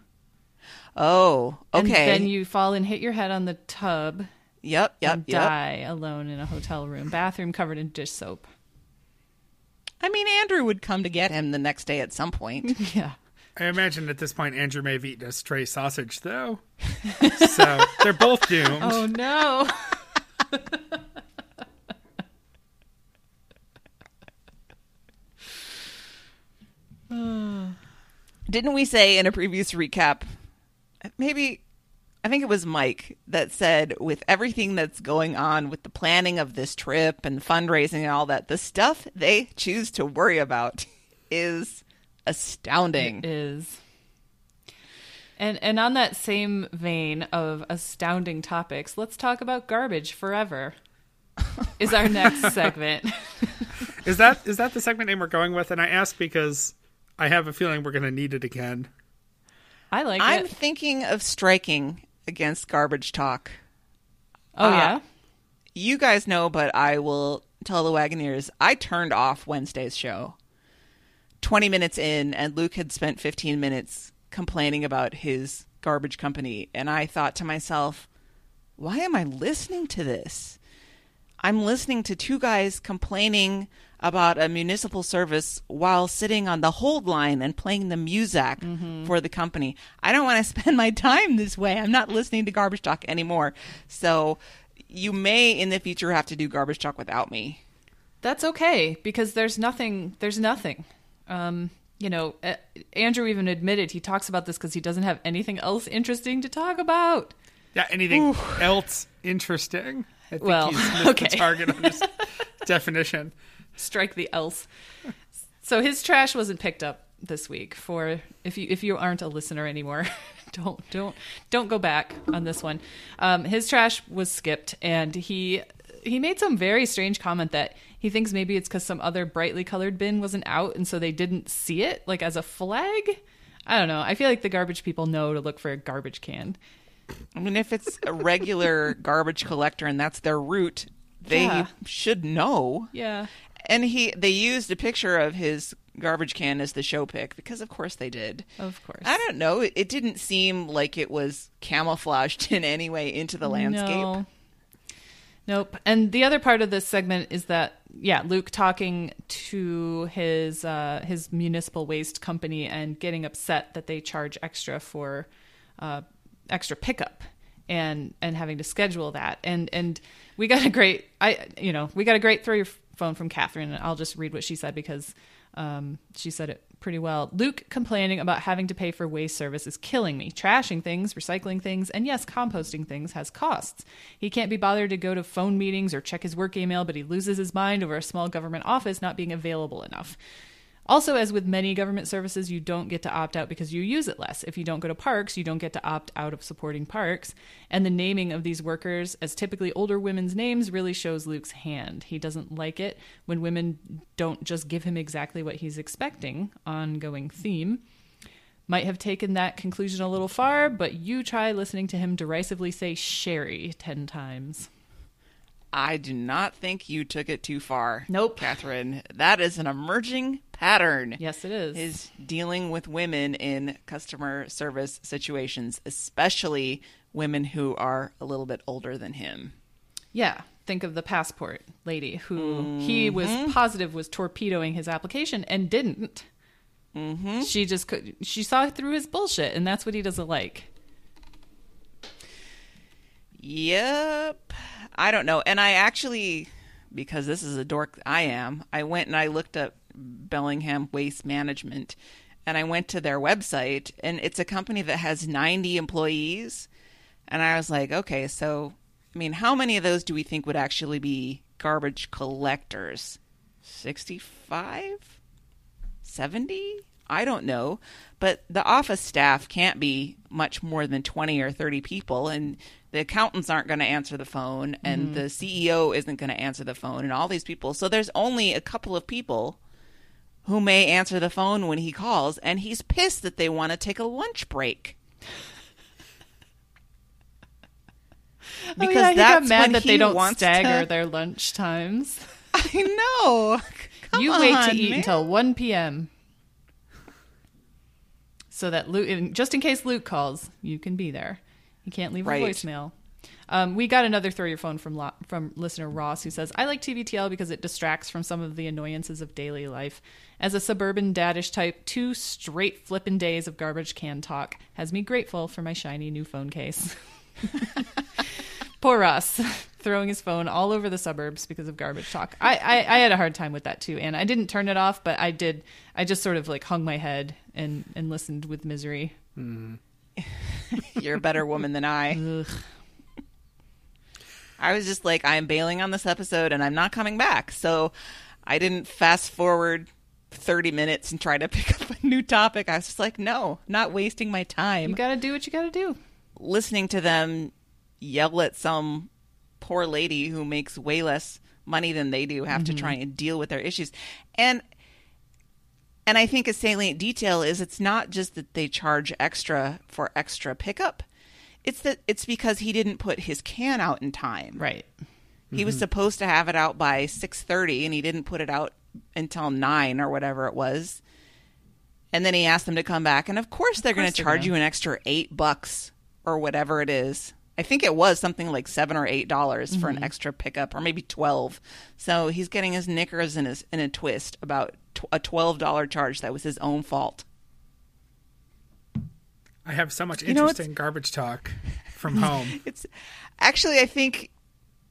Oh, okay. And then you fall and hit your head on the tub. Yep, yep, and yep. die alone in a hotel room. Bathroom covered in dish soap. I mean, Andrew would come to get him the next day at some point. Yeah. I imagine at this point, Andrew may have eaten a stray sausage, though. So they're both doomed. Oh, no. Didn't we say in a previous recap, maybe, I think it was Mike that said, with everything that's going on with the planning of this trip and fundraising and all that, the stuff they choose to worry about is... astounding. It is. And and on that same vein of astounding topics, let's talk about garbage forever. Is our next segment. Is that is that the segment name we're going with? And I ask because I have a feeling we're going to need it again. I like I'm it. I'm thinking of striking against garbage talk. Oh uh, yeah. You guys know, but I will tell the Wagoneers, I turned off Wednesday's show twenty minutes in, and Luke had spent fifteen minutes complaining about his garbage company. And I thought to myself, why am I listening to this? I'm listening to two guys complaining about a municipal service while sitting on the hold line and playing the Muzak mm-hmm. for the company. I don't want to spend my time this way. I'm not listening to Garbage Talk anymore. So you may in the future have to do Garbage Talk without me. That's okay, because there's nothing, there's nothing. Um, you know, Andrew even admitted he talks about this because he doesn't have anything else interesting to talk about. Yeah, anything Ooh. else interesting? I think well, he's missed okay. the target on his definition. Strike the else. So his trash wasn't picked up this week. For if you if you aren't a listener anymore, don't don't don't go back on this one. Um, his trash was skipped, and he he made some very strange comment that. He thinks maybe it's because some other brightly colored bin wasn't out, and so they didn't see it, like, as a flag? I don't know. I feel like the garbage people know to look for a garbage can. I mean, if it's a regular garbage collector and that's their route, they yeah. should know. Yeah. And he they used a picture of his garbage can as the show pic, because of course they did. Of course. I don't know. It, it didn't seem like it was camouflaged in any way into the landscape. No. Nope. And the other part of this segment is that, yeah, Luke talking to his uh, his municipal waste company and getting upset that they charge extra for uh, extra pickup and and having to schedule that. And and we got a great I you know we got a great throw your phone from Catherine, and I'll just read what she said because Um, she said it pretty well. Luke complaining about having to pay for waste service is killing me. Trashing things, recycling things, and yes, composting things has costs. He can't be bothered to go to phone meetings or check his work email, but he loses his mind over a small government office not being available enough. Also, as with many government services, you don't get to opt out because you use it less. If you don't go to parks, you don't get to opt out of supporting parks. And the naming of these workers as typically older women's names really shows Luke's hand. He doesn't like it when women don't just give him exactly what he's expecting. Ongoing theme. Might have taken that conclusion a little far, but you try listening to him derisively say Sherry ten times. I do not think you took it too far. Nope. Catherine, that is an emerging pattern. Yes, it is. Is dealing with women in customer service situations, especially women who are a little bit older than him. Yeah. Think of the passport lady who mm-hmm. he was positive was torpedoing his application and didn't. Mm-hmm. She just could, she saw through his bullshit, and that's what he doesn't like. Yep. I don't know. And I actually, because this is a dork I am, I went and I looked up Bellingham Waste Management, and I went to their website, and it's a company that has ninety employees. And I was like, okay, so, I mean, how many of those do we think would actually be garbage collectors? sixty-five? seventy? I don't know. But the office staff can't be much more than twenty or thirty people, and the accountants aren't going to answer the phone, and mm-hmm. the C E O isn't going to answer the phone, and all these people. So there's only a couple of people who may answer the phone when he calls, and he's pissed that they want to take a lunch break. Because oh, yeah, he that's got mad when that he they don't stagger to... their lunch times. I know. Come you on, wait to eat man. Until one p.m. so that Luke, just in case Luke calls, you can be there. You can't leave a right. voicemail. Um, we got another throw your phone from lo- from listener Ross, who says, I like T V T L because it distracts from some of the annoyances of daily life. As a suburban daddish type, two straight flippin' days of garbage can talk has me grateful for my shiny new phone case. Poor Ross, throwing his phone all over the suburbs because of garbage talk. I, I, I had a hard time with that too, and I didn't turn it off, but I did. I just sort of like hung my head and, and listened with misery. Mm. You're a better woman than I. Ugh. I was just like, I'm bailing on this episode and I'm not coming back. So I didn't fast forward thirty minutes and try to pick up a new topic. I was just like, no, not wasting my time. You got to do what you got to do. Listening to them yell at some poor lady who makes way less money than they do have mm-hmm. to try and deal with their issues. And And I think a salient detail is it's not just that they charge extra for extra pickup. It's that it's because he didn't put his can out in time. Right. He mm-hmm. was supposed to have it out by six thirty, and he didn't put it out until nine or whatever it was. And then he asked them to come back. And of course they're going to charge you an extra eight bucks or whatever it is. I think it was something like seven or eight dollars mm-hmm. for an extra pickup, or maybe twelve. So he's getting his knickers in his in a twist about t- a twelve dollar charge that was his own fault. I have so much interesting you know, garbage talk from home. It's actually, I think,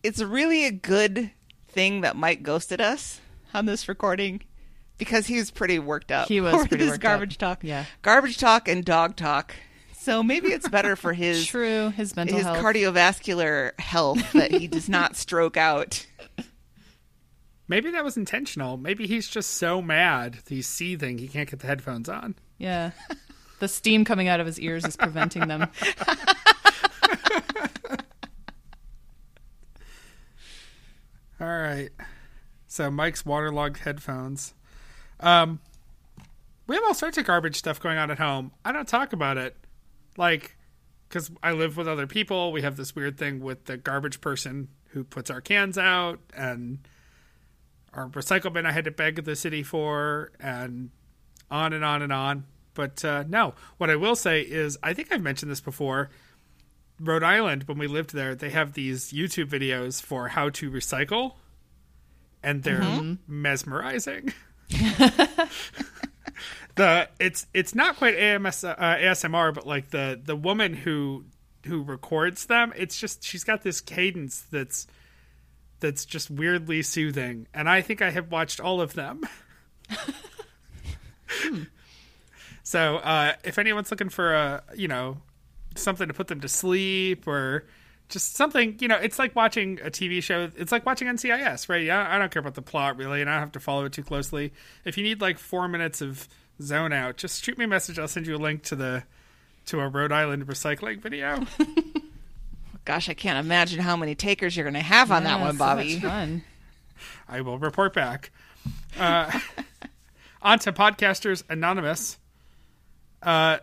it's really a good thing that Mike ghosted us on this recording, because he was pretty worked up. He was pretty this worked garbage up. Talk, yeah, garbage talk and dog talk. So maybe it's better for his true his mental his health. Cardiovascular health that he does not stroke out. Maybe that was intentional. Maybe he's just so mad he's seething he can't get the headphones on. Yeah, the steam coming out of his ears is preventing them. All right. So Mike's waterlogged headphones. Um, we have all sorts of garbage stuff going on at home. I don't talk about it. Like, because I live with other people, we have this weird thing with the garbage person who puts our cans out, and our recycle bin I had to beg the city for, and on and on and on. But uh, no, what I will say is, I think I've mentioned this before, Rhode Island, when we lived there, they have these YouTube videos for how to recycle, and they're mm-hmm. mesmerizing. The it's it's not quite A S M R, but like the the woman who who records them, it's just she's got this cadence that's that's just weirdly soothing, and I think I have watched all of them. So uh, if anyone's looking for a, you know, something to put them to sleep or just something, you know, it's like watching a T V show. It's like watching N C I S, right? Yeah, I don't care about the plot really, and I don't have to follow it too closely. If you need like four minutes of zone out, just shoot me a message. I'll send you a link to the to a Rhode Island recycling video. Gosh, I can't imagine how many takers you're going to have on yeah, that one, Bobby. So much fun. I will report back. Uh, on to Podcasters Anonymous. Uh,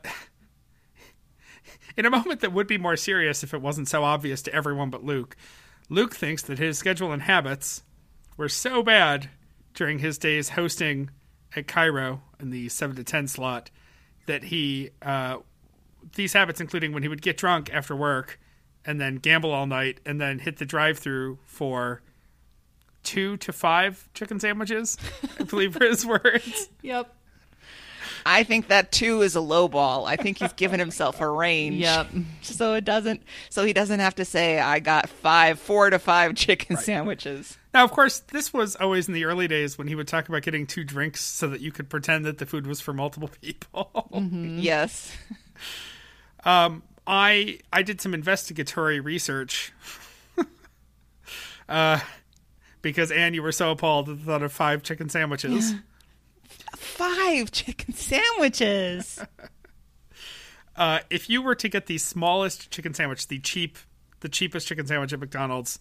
in a moment that would be more serious if it wasn't so obvious to everyone but Luke, Luke thinks that his schedule and habits were so bad during his days hosting at Cairo in the seven to ten slot that he, uh, these habits including when he would get drunk after work and then gamble all night and then hit the drive-thru for two to five chicken sandwiches, I believe were his words. Yep. I think that two is a low ball. I think he's given himself a range. Yep. So it doesn't, so he doesn't have to say, I got five, four to five chicken right. sandwiches. Now, of course, this was always in the early days when he would talk about getting two drinks so that you could pretend that the food was for multiple people. Mm-hmm. Yes. Um, I I did some investigatory research uh, because, Anne, you were so appalled at the thought of five chicken sandwiches. Five chicken sandwiches. uh, if you were to get the smallest chicken sandwich, the cheap, the cheapest chicken sandwich at McDonald's,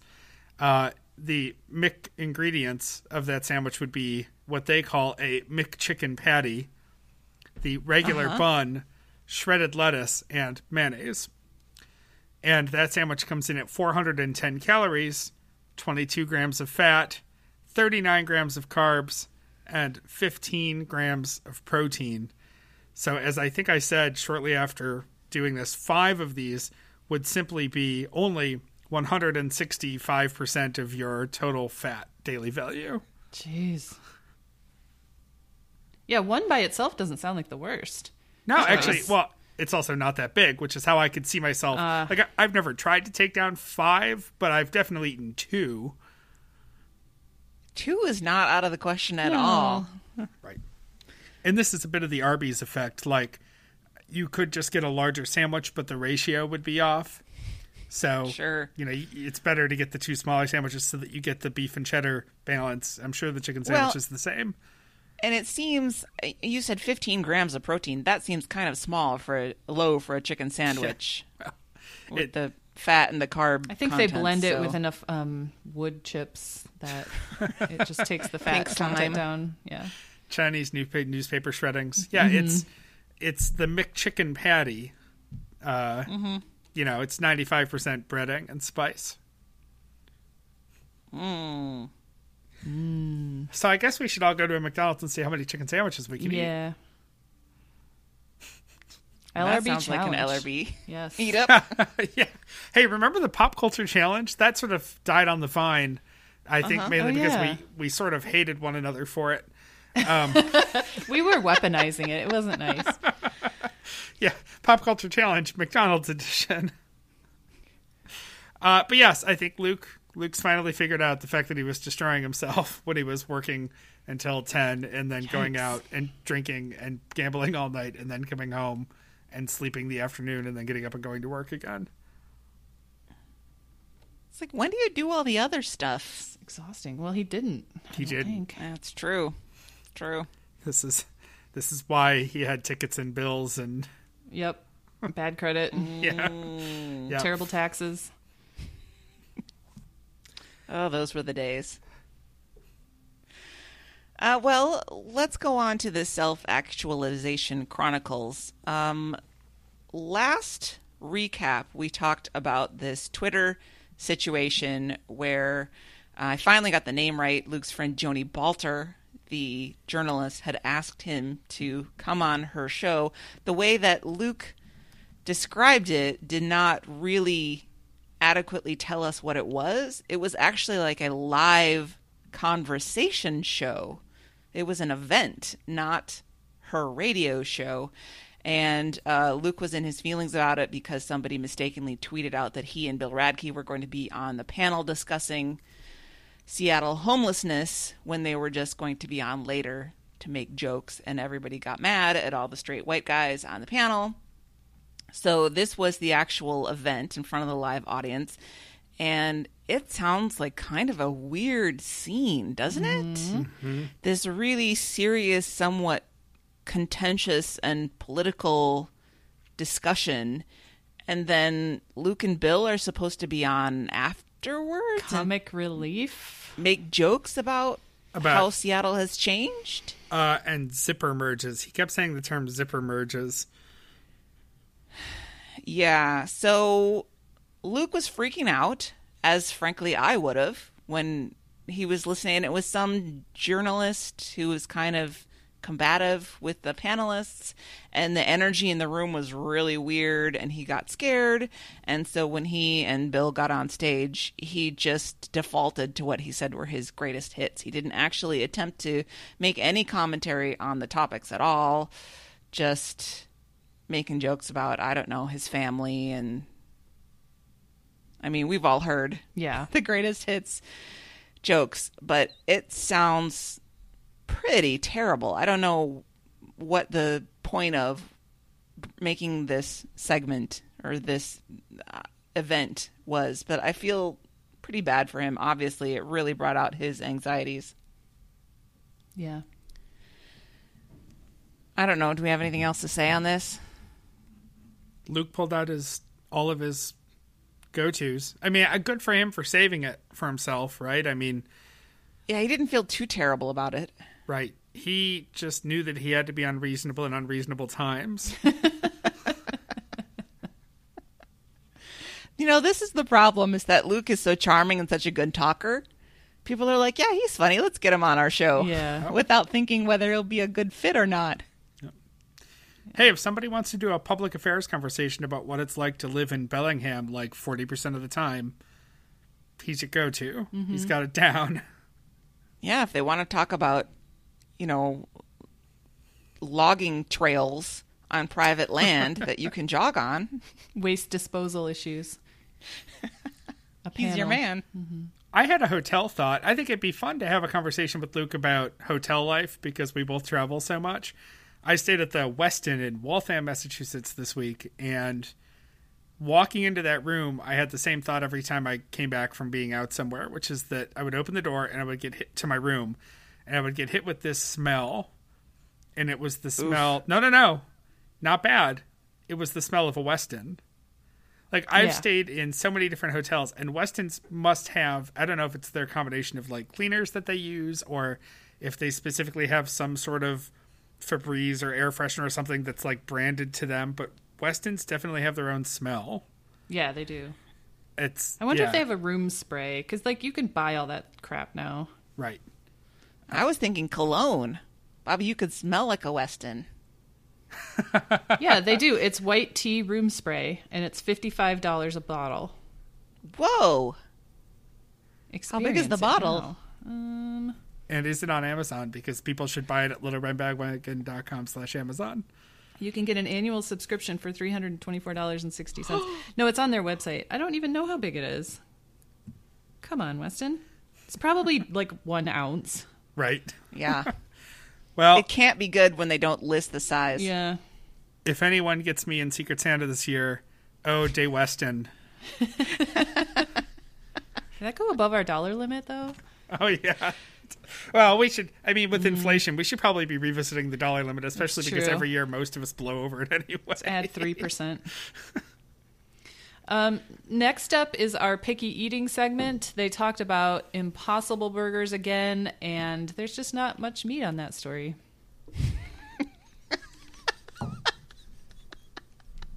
uh, the Mc ingredients of that sandwich would be what they call a McChicken patty, the regular uh-huh. bun, shredded lettuce, and mayonnaise. And that sandwich comes in at four hundred ten calories, twenty-two grams of fat, thirty-nine grams of carbs, and fifteen grams of protein. So as I think I said shortly after doing this, five of these would simply be only one hundred sixty-five percent of your total fat daily value. Jeez. Yeah, one by itself doesn't sound like the worst. No, actually, well, it's also not that big, which is how I could see myself. Uh, like, I, I've never tried to take down five, but I've definitely eaten two. Two is not out of the question at yeah. all. Right. And this is a bit of the Arby's effect. Like, you could just get a larger sandwich, but the ratio would be off. So, sure. you know, it's better to get the two smaller sandwiches so that you get the beef and cheddar balance. I'm sure the chicken sandwich well, is the same. And it seems, you said fifteen grams of protein. That seems kind of small for a low for a chicken sandwich. Yeah. Well, with it, the fat and the carb I think content, they blend so. It with enough um, wood chips that it just takes the fat content down. Yeah. Chinese newspaper shreddings. Yeah, mm-hmm. it's it's the McChicken patty. Uh, mm-hmm. You know, it's ninety-five percent breading and spice. Mmm. Mm. So I guess we should all go to a McDonald's and see how many chicken sandwiches we can yeah. eat. Yeah, L R B sounds challenge. Like an L R B. Yes, eat up. yeah. Hey, remember the pop culture challenge? That sort of died on the vine. I uh-huh. think mainly oh, because yeah. we we sort of hated one another for it. Um, we were weaponizing it. It wasn't nice. yeah, pop culture challenge, McDonald's edition. Uh, but yes, I think Luke. Luke's finally figured out the fact that he was destroying himself when he was working until ten and then Yikes. Going out and drinking and gambling all night and then coming home and sleeping the afternoon and then getting up and going to work again. It's like, when do you do all the other stuff? It's exhausting. Well, he didn't. He didn't. That's true. True. This is this is why he had tickets and bills and... Yep. Bad credit. yeah. yeah. Terrible taxes. Oh, those were the days. Uh, well, let's go on to the self-actualization chronicles. Um, last recap, we talked about this Twitter situation where uh, I finally got the name right. Luke's friend Joni Balter, the journalist, had asked him to come on her show. The way that Luke described it did not really... adequately tell us what it was. It was actually like a live conversation show. It was an event, not her radio show. And uh, Luke was in his feelings about it because somebody mistakenly tweeted out that he and Bill Radke were going to be on the panel discussing Seattle homelessness when they were just going to be on later to make jokes, and everybody got mad at all the straight white guys on the panel. So this was the actual event in front of the live audience, and it sounds like kind of a weird scene, doesn't it? Mm-hmm. This really serious, somewhat contentious and political discussion, and then Luke and Bill are supposed to be on afterwards. Comic relief. Make jokes about... About how Seattle has changed. Uh, and zipper merges. He kept saying the term zipper merges. Yeah. So Luke was freaking out, as frankly I would have, when he was listening. It was some journalist who was kind of combative with the panelists, and the energy in the room was really weird, and he got scared. And so when he and Bill got on stage, he just defaulted to what he said were his greatest hits. He didn't actually attempt to make any commentary on the topics at all, just making jokes about, I don't know, his family. And I mean, we've all heard yeah the greatest hits jokes, but it sounds pretty terrible. I don't know what the point of making this segment or this event was, but I feel pretty bad for him. Obviously, it really brought out his anxieties. Yeah. I don't know. Do we have anything else to say on this? Luke pulled out his all of his go-tos. I mean, good for him for saving it for himself, right? I mean... Yeah, he didn't feel too terrible about it. Right. He just knew that he had to be unreasonable in unreasonable times. You know, this is the problem, is that Luke is so charming and such a good talker. People are like, yeah, he's funny. Let's get him on our show. Yeah. Oh. Without thinking whether he'll be a good fit or not. Yep. Hey, if somebody wants to do a public affairs conversation about what it's like to live in Bellingham, like forty percent of the time, he's your go-to. Mm-hmm. He's got it down. Yeah, if they want to talk about, you know, logging trails on private land that you can jog on. Waste disposal issues. He's your man. Mm-hmm. I had a hotel thought. I think it'd be fun to have a conversation with Luke about hotel life because we both travel so much. I stayed at the Westin in Waltham, Massachusetts this week, and walking into that room, I had the same thought every time I came back from being out somewhere, which is that I would open the door and I would get hit to my room and I would get hit with this smell. And it was the smell. Oof. No, no, no. Not bad. It was the smell of a Westin. Like I've yeah. stayed in so many different hotels, and Westins must have, I don't know if it's their combination of like cleaners that they use, or if they specifically have some sort of Febreze or air freshener or something that's like branded to them. But Westins definitely have their own smell. Yeah, they do. It's. I wonder yeah. if they have a room spray, because like you can buy all that crap now. Right. I was thinking cologne, Bobby. You could smell like a Westin. Yeah, they do. It's white tea room spray, and it's fifty-five dollars a bottle. Whoa! Experience. How big is the bottle? Um. And is it on Amazon? Because people should buy it at little red bag wagon dot com slash Amazon. You can get an annual subscription for three hundred twenty-four dollars and sixty cents. No, it's on their website. I don't even know how big it is. Come on, Westin. It's probably like one ounce. Right. Yeah. Well, it can't be good when they don't list the size. Yeah. If anyone gets me in Secret Santa this year, oh, day Westin. Did that go above our dollar limit, though? Oh, yeah. Well, we should, I mean, with inflation, we should probably be revisiting the dollar limit, especially because every year most of us blow over it anyway. Let's add three percent. um, next up is our picky eating segment. They talked about Impossible Burgers again, and there's just not much meat on that story.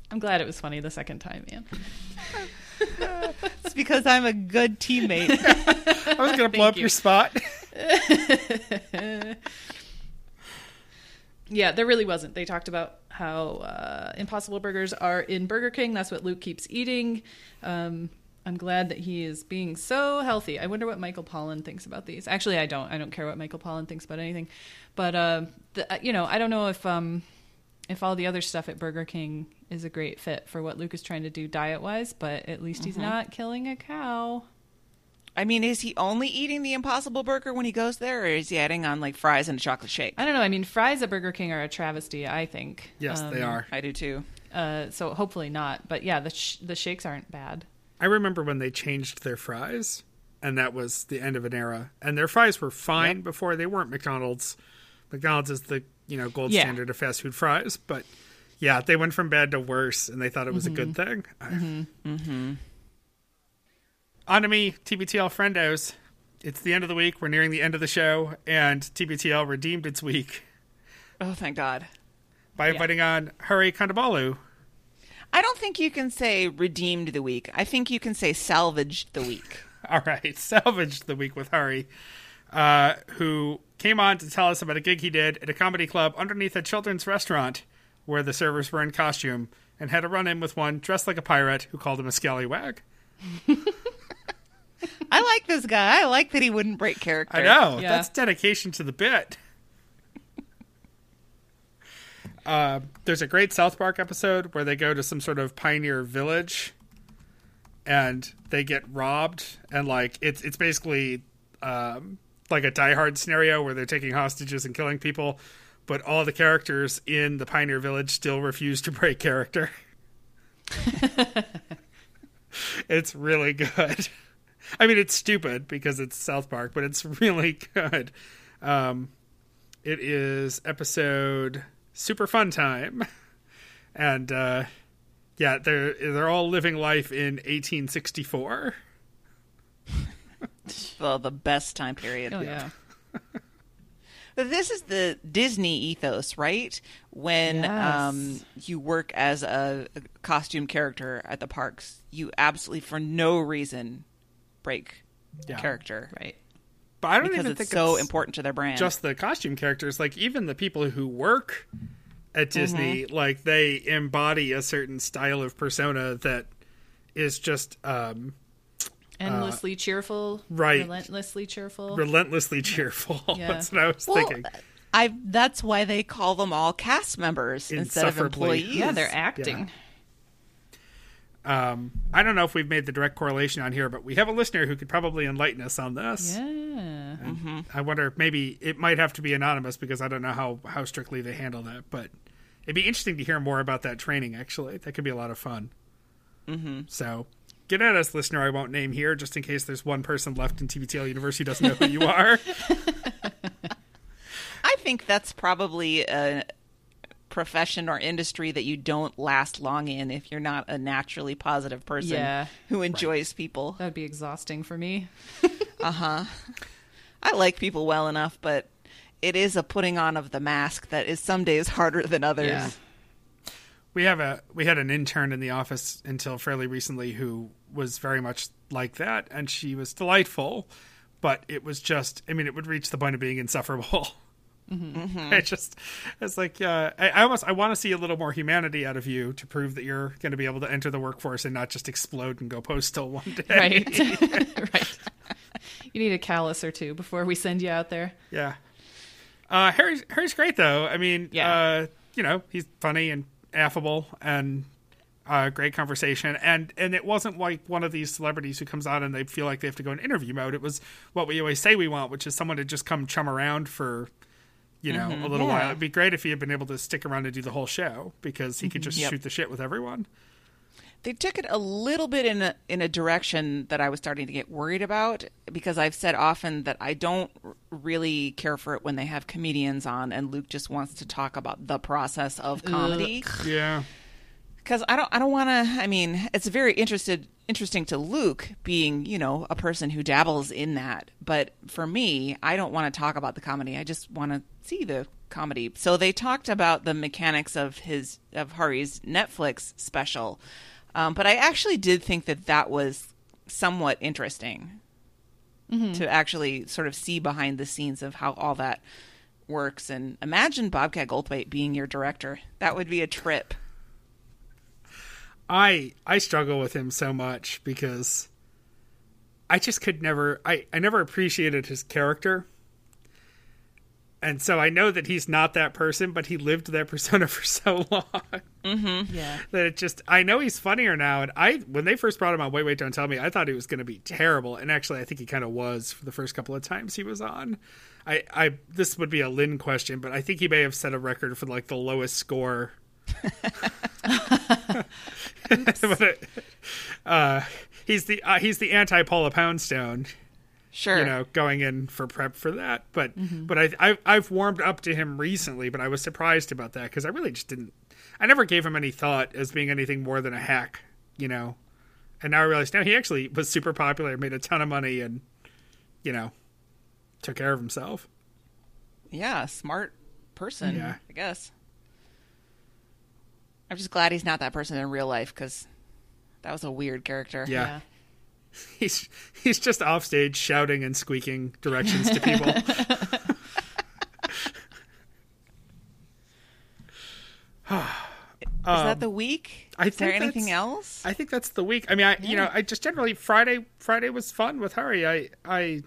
I'm glad it was funny the second time, man. It's because I'm a good teammate. I was going to blow up you. your spot. Yeah, there really wasn't. They talked about how uh, Impossible Burgers are in Burger King. That's what Luke keeps eating. Um, I'm glad that he is being so healthy. I wonder what Michael Pollan thinks about these. Actually, I don't. I don't care what Michael Pollan thinks about anything. But, uh, the, you know, I don't know if... Um, If all the other stuff at Burger King is a great fit for what Luke is trying to do diet-wise, but at least he's mm-hmm. not killing a cow. I mean, is he only eating the Impossible Burger when he goes there, or is he adding on, like, fries and a chocolate shake? I don't know. I mean, fries at Burger King are a travesty, I think. Yes, um, they are. I do, too. Uh, so hopefully not. But, yeah, the sh- the shakes aren't bad. I remember when they changed their fries, and that was the end of an era. And their fries were fine yep. before. They weren't McDonald's. McDonald's is the, you know, gold yeah. standard of fast food fries. But, yeah, they went from bad to worse, and they thought it was mm-hmm. a good thing. Mm-hmm. mm-hmm. On to me, T B T L friendos. It's the end of the week. We're nearing the end of the show, and T B T L redeemed its week. Oh, thank God. By yeah. inviting on Hari Kondabalu. I don't think you can say redeemed the week. I think you can say salvaged the week. All right. Salvaged the week with Hari, uh, who came on to tell us about a gig he did at a comedy club underneath a children's restaurant where the servers were in costume and had a run-in with one dressed like a pirate who called him a scallywag. I like this guy. I like that he wouldn't break character. I know. Yeah. That's dedication to the bit. uh, there's a great South Park episode where they go to some sort of pioneer village and they get robbed. And, like, it's it's basically um, like a Die Hard scenario where they're taking hostages and killing people. But all the characters in the pioneer village still refuse to break character. It's really good. I mean, it's stupid because it's South Park, but it's really good. Um, it is episode Super Fun Time. And, uh, yeah, they're, they're all living life in eighteen sixty-four. Well, the best time period. Oh, yeah. yeah. This is the Disney ethos, right? When yes. um, you work as a costume character at the parks, you absolutely, for no reason, break yeah. character, right? But I don't because even it's think so it's important to their brand. Just the costume characters, like even the people who work at Disney, mm-hmm. like they embody a certain style of persona that is just um, endlessly uh, cheerful, right? Relentlessly cheerful, relentlessly cheerful. Yeah. That's what I was well, thinking. I that's why they call them all cast members instead of employees. Yeah, they're acting. Yeah. Um, I don't know if we've made the direct correlation on here, but we have a listener who could probably enlighten us on this. Yeah. Mm-hmm. I wonder if maybe it might have to be anonymous because I don't know how, how strictly they handle that, but it'd be interesting to hear more about that training. Actually, that could be a lot of fun. Mm-hmm. So get at us, listener. I won't name here just in case there's one person left in T B T L universe who doesn't know who you are. I think that's probably a profession or industry that you don't last long in if you're not a naturally positive person yeah. who enjoys right. people. That'd be exhausting for me. uh-huh. I like people well enough, but it is a putting on of the mask that is some days harder than others. Yeah. We have a we had an intern in the office until fairly recently who was very much like that, and she was delightful, but it was just, I mean, it would reach the point of being insufferable. Mm-hmm. I just, it's like, uh, I, I almost, I want to see a little more humanity out of you to prove that you're going to be able to enter the workforce and not just explode and go postal one day. Right. right. You need a callus or two before we send you out there. Yeah. Uh, Harry's, Harry's great though. I mean, yeah. uh, you know, he's funny and affable and, uh, great conversation. And, and it wasn't like one of these celebrities who comes out and they feel like they have to go in interview mode. It was what we always say we want, which is someone to just come chum around for, you know, mm-hmm. a little yeah. while. It'd be great if he had been able to stick around and do the whole show because he could just yep. shoot the shit with everyone. They took it a little bit in a, in a direction that I was starting to get worried about because I've said often that I don't really care for it when they have comedians on and Luke just wants to talk about the process of comedy. Ugh. Yeah. Because I don't, I don't want to, I mean, it's very interested, interesting to Luke being, you know, a person who dabbles in that. But for me, I don't want to talk about the comedy. I just want to see the comedy. So they talked about the mechanics of his, of Hari's Netflix special. Um, but I actually did think that that was somewhat interesting mm-hmm. to actually sort of see behind the scenes of how all that works. And imagine Bobcat Goldthwait being your director. That would be a trip. I I struggle with him so much because I just could never I, I never appreciated his character. And so I know that he's not that person, but he lived that persona for so long. Mm-hmm. Yeah. That it just, I know he's funnier now. And I, when they first brought him on Wait, Wait, Don't Tell Me, I thought he was going to be terrible. And actually, I think he kind of was for the first couple of times he was on. I, I, this would be a Lynn question, but I think he may have set a record for like the lowest score. But, uh, he's the, uh, he's the anti-Paula Poundstone. Sure. You know, going in for prep for that. But mm-hmm. but I, I, I've warmed up to him recently, but I was surprised about that because I really just didn't. I never gave him any thought as being anything more than a hack, you know. And now I realize, no, he actually was super popular, made a ton of money, and, you know, took care of himself. Yeah, smart person, yeah. I guess. I'm just glad he's not that person in real life because that was a weird character. Yeah. yeah. He's he's just off stage shouting and squeaking directions to people. Is that the week? Um, Is there anything else? I think that's the week. I mean, I yeah. you know, I just generally Friday Friday was fun with Hari. I I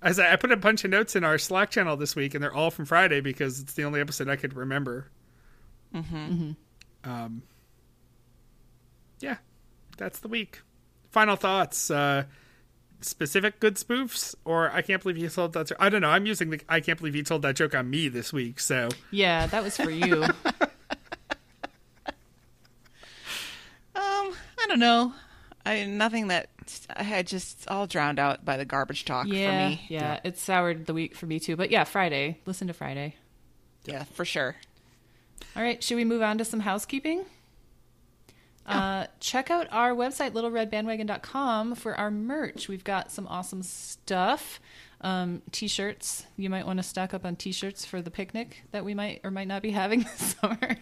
as I, I put a bunch of notes in our Slack channel this week, and they're all from Friday because it's the only episode I could remember. Mm-hmm. Mm-hmm. Um. Yeah, that's the week. Final thoughts, uh, specific good spoofs, or I can't believe you told that. I don't know. I'm using the I can't believe you told that joke on me this week. So yeah, that was for you. um, I don't know. I nothing that I had just all drowned out by the garbage talk yeah, for me. Yeah, yeah, it soured the week for me too. But yeah, Friday. Listen to Friday. Yeah, yeah for sure. All right, should we move on to some housekeeping? Uh, check out our website, little red bandwagon dot com, for our merch. We've got some awesome stuff. Um, t-shirts. You might want to stock up on t-shirts for the picnic that we might or might not be having this summer. I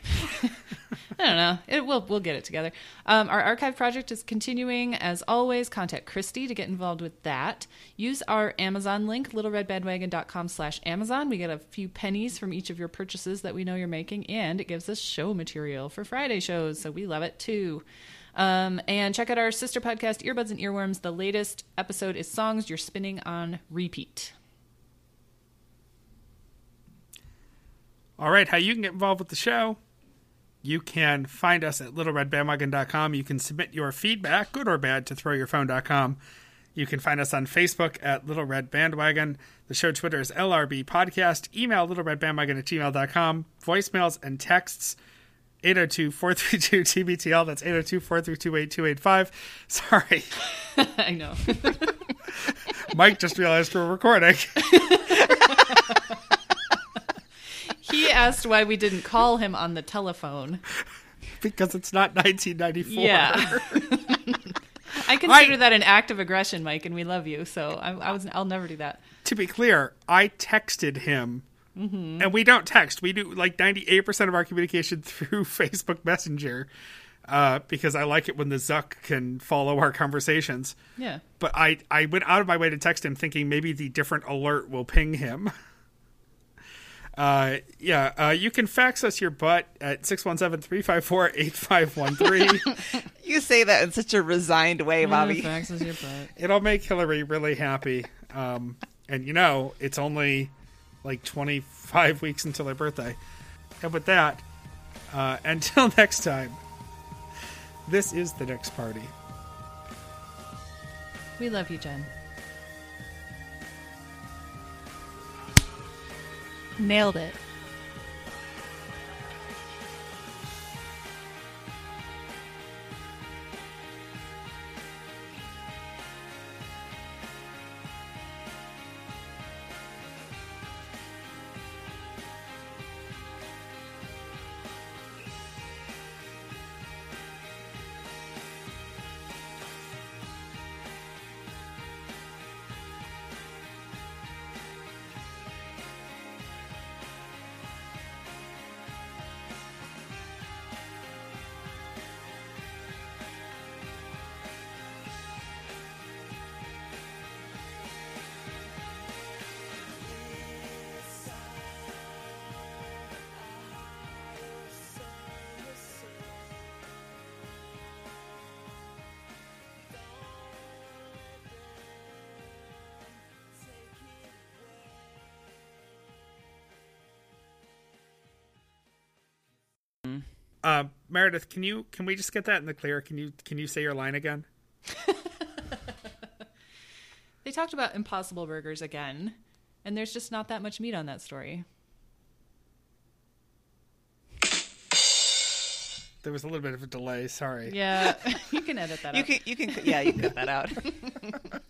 don't know. It will, we'll get it together. Um, our archive project is continuing as always. Contact Christy to get involved with that. Use our Amazon link, little red bandwagon dot com slash Amazon. We get a few pennies from each of your purchases that we know you're making, and it gives us show material for Friday shows. So we love it too. Um, and check out our sister podcast, Earbuds and Earworms. The latest episode is Songs You're Spinning on Repeat. All right, how you can get involved with the show. You can find us at little red bandwagon dot com. You can submit your feedback, good or bad, to throw your phone dot com. You can find us on Facebook at Little Red Bandwagon. The show Twitter is L R B Podcast. Email little red bandwagon at gmail dot com. Voicemails and texts. eight oh two, four three two, T B T L. That's eight oh two, four three two, eight two eight five. Sorry. I know. Mike just realized we're recording. He asked why we didn't call him on the telephone. Because it's not nineteen ninety-four. Yeah. I consider I, that an act of aggression, Mike, and we love you. So I, I was, I'll never do that. To be clear, I texted him. Mm-hmm. And we don't text. We do like ninety-eight percent of our communication through Facebook Messenger uh, because I like it when the Zuck can follow our conversations. Yeah. But I, I went out of my way to text him thinking maybe the different alert will ping him. Uh, yeah. Uh, you can fax us your butt at six one seven, three five four, eight five one three. You say that in such a resigned way, Bobby. Fax us your butt. It'll make Hillary really happy. Um, and, you know, it's only... like twenty-five weeks until her birthday. And with that, uh, until next time, this is The Next Party. We love you, Jen. Nailed it. Uh, Meredith, can you can we just get that in the clear? Can you can you say your line again? They talked about Impossible Burgers again, and there's just not that much meat on that story. There was a little bit of a delay. Sorry. Yeah, you can edit that. You out. can. You can. Yeah, you can cut that out.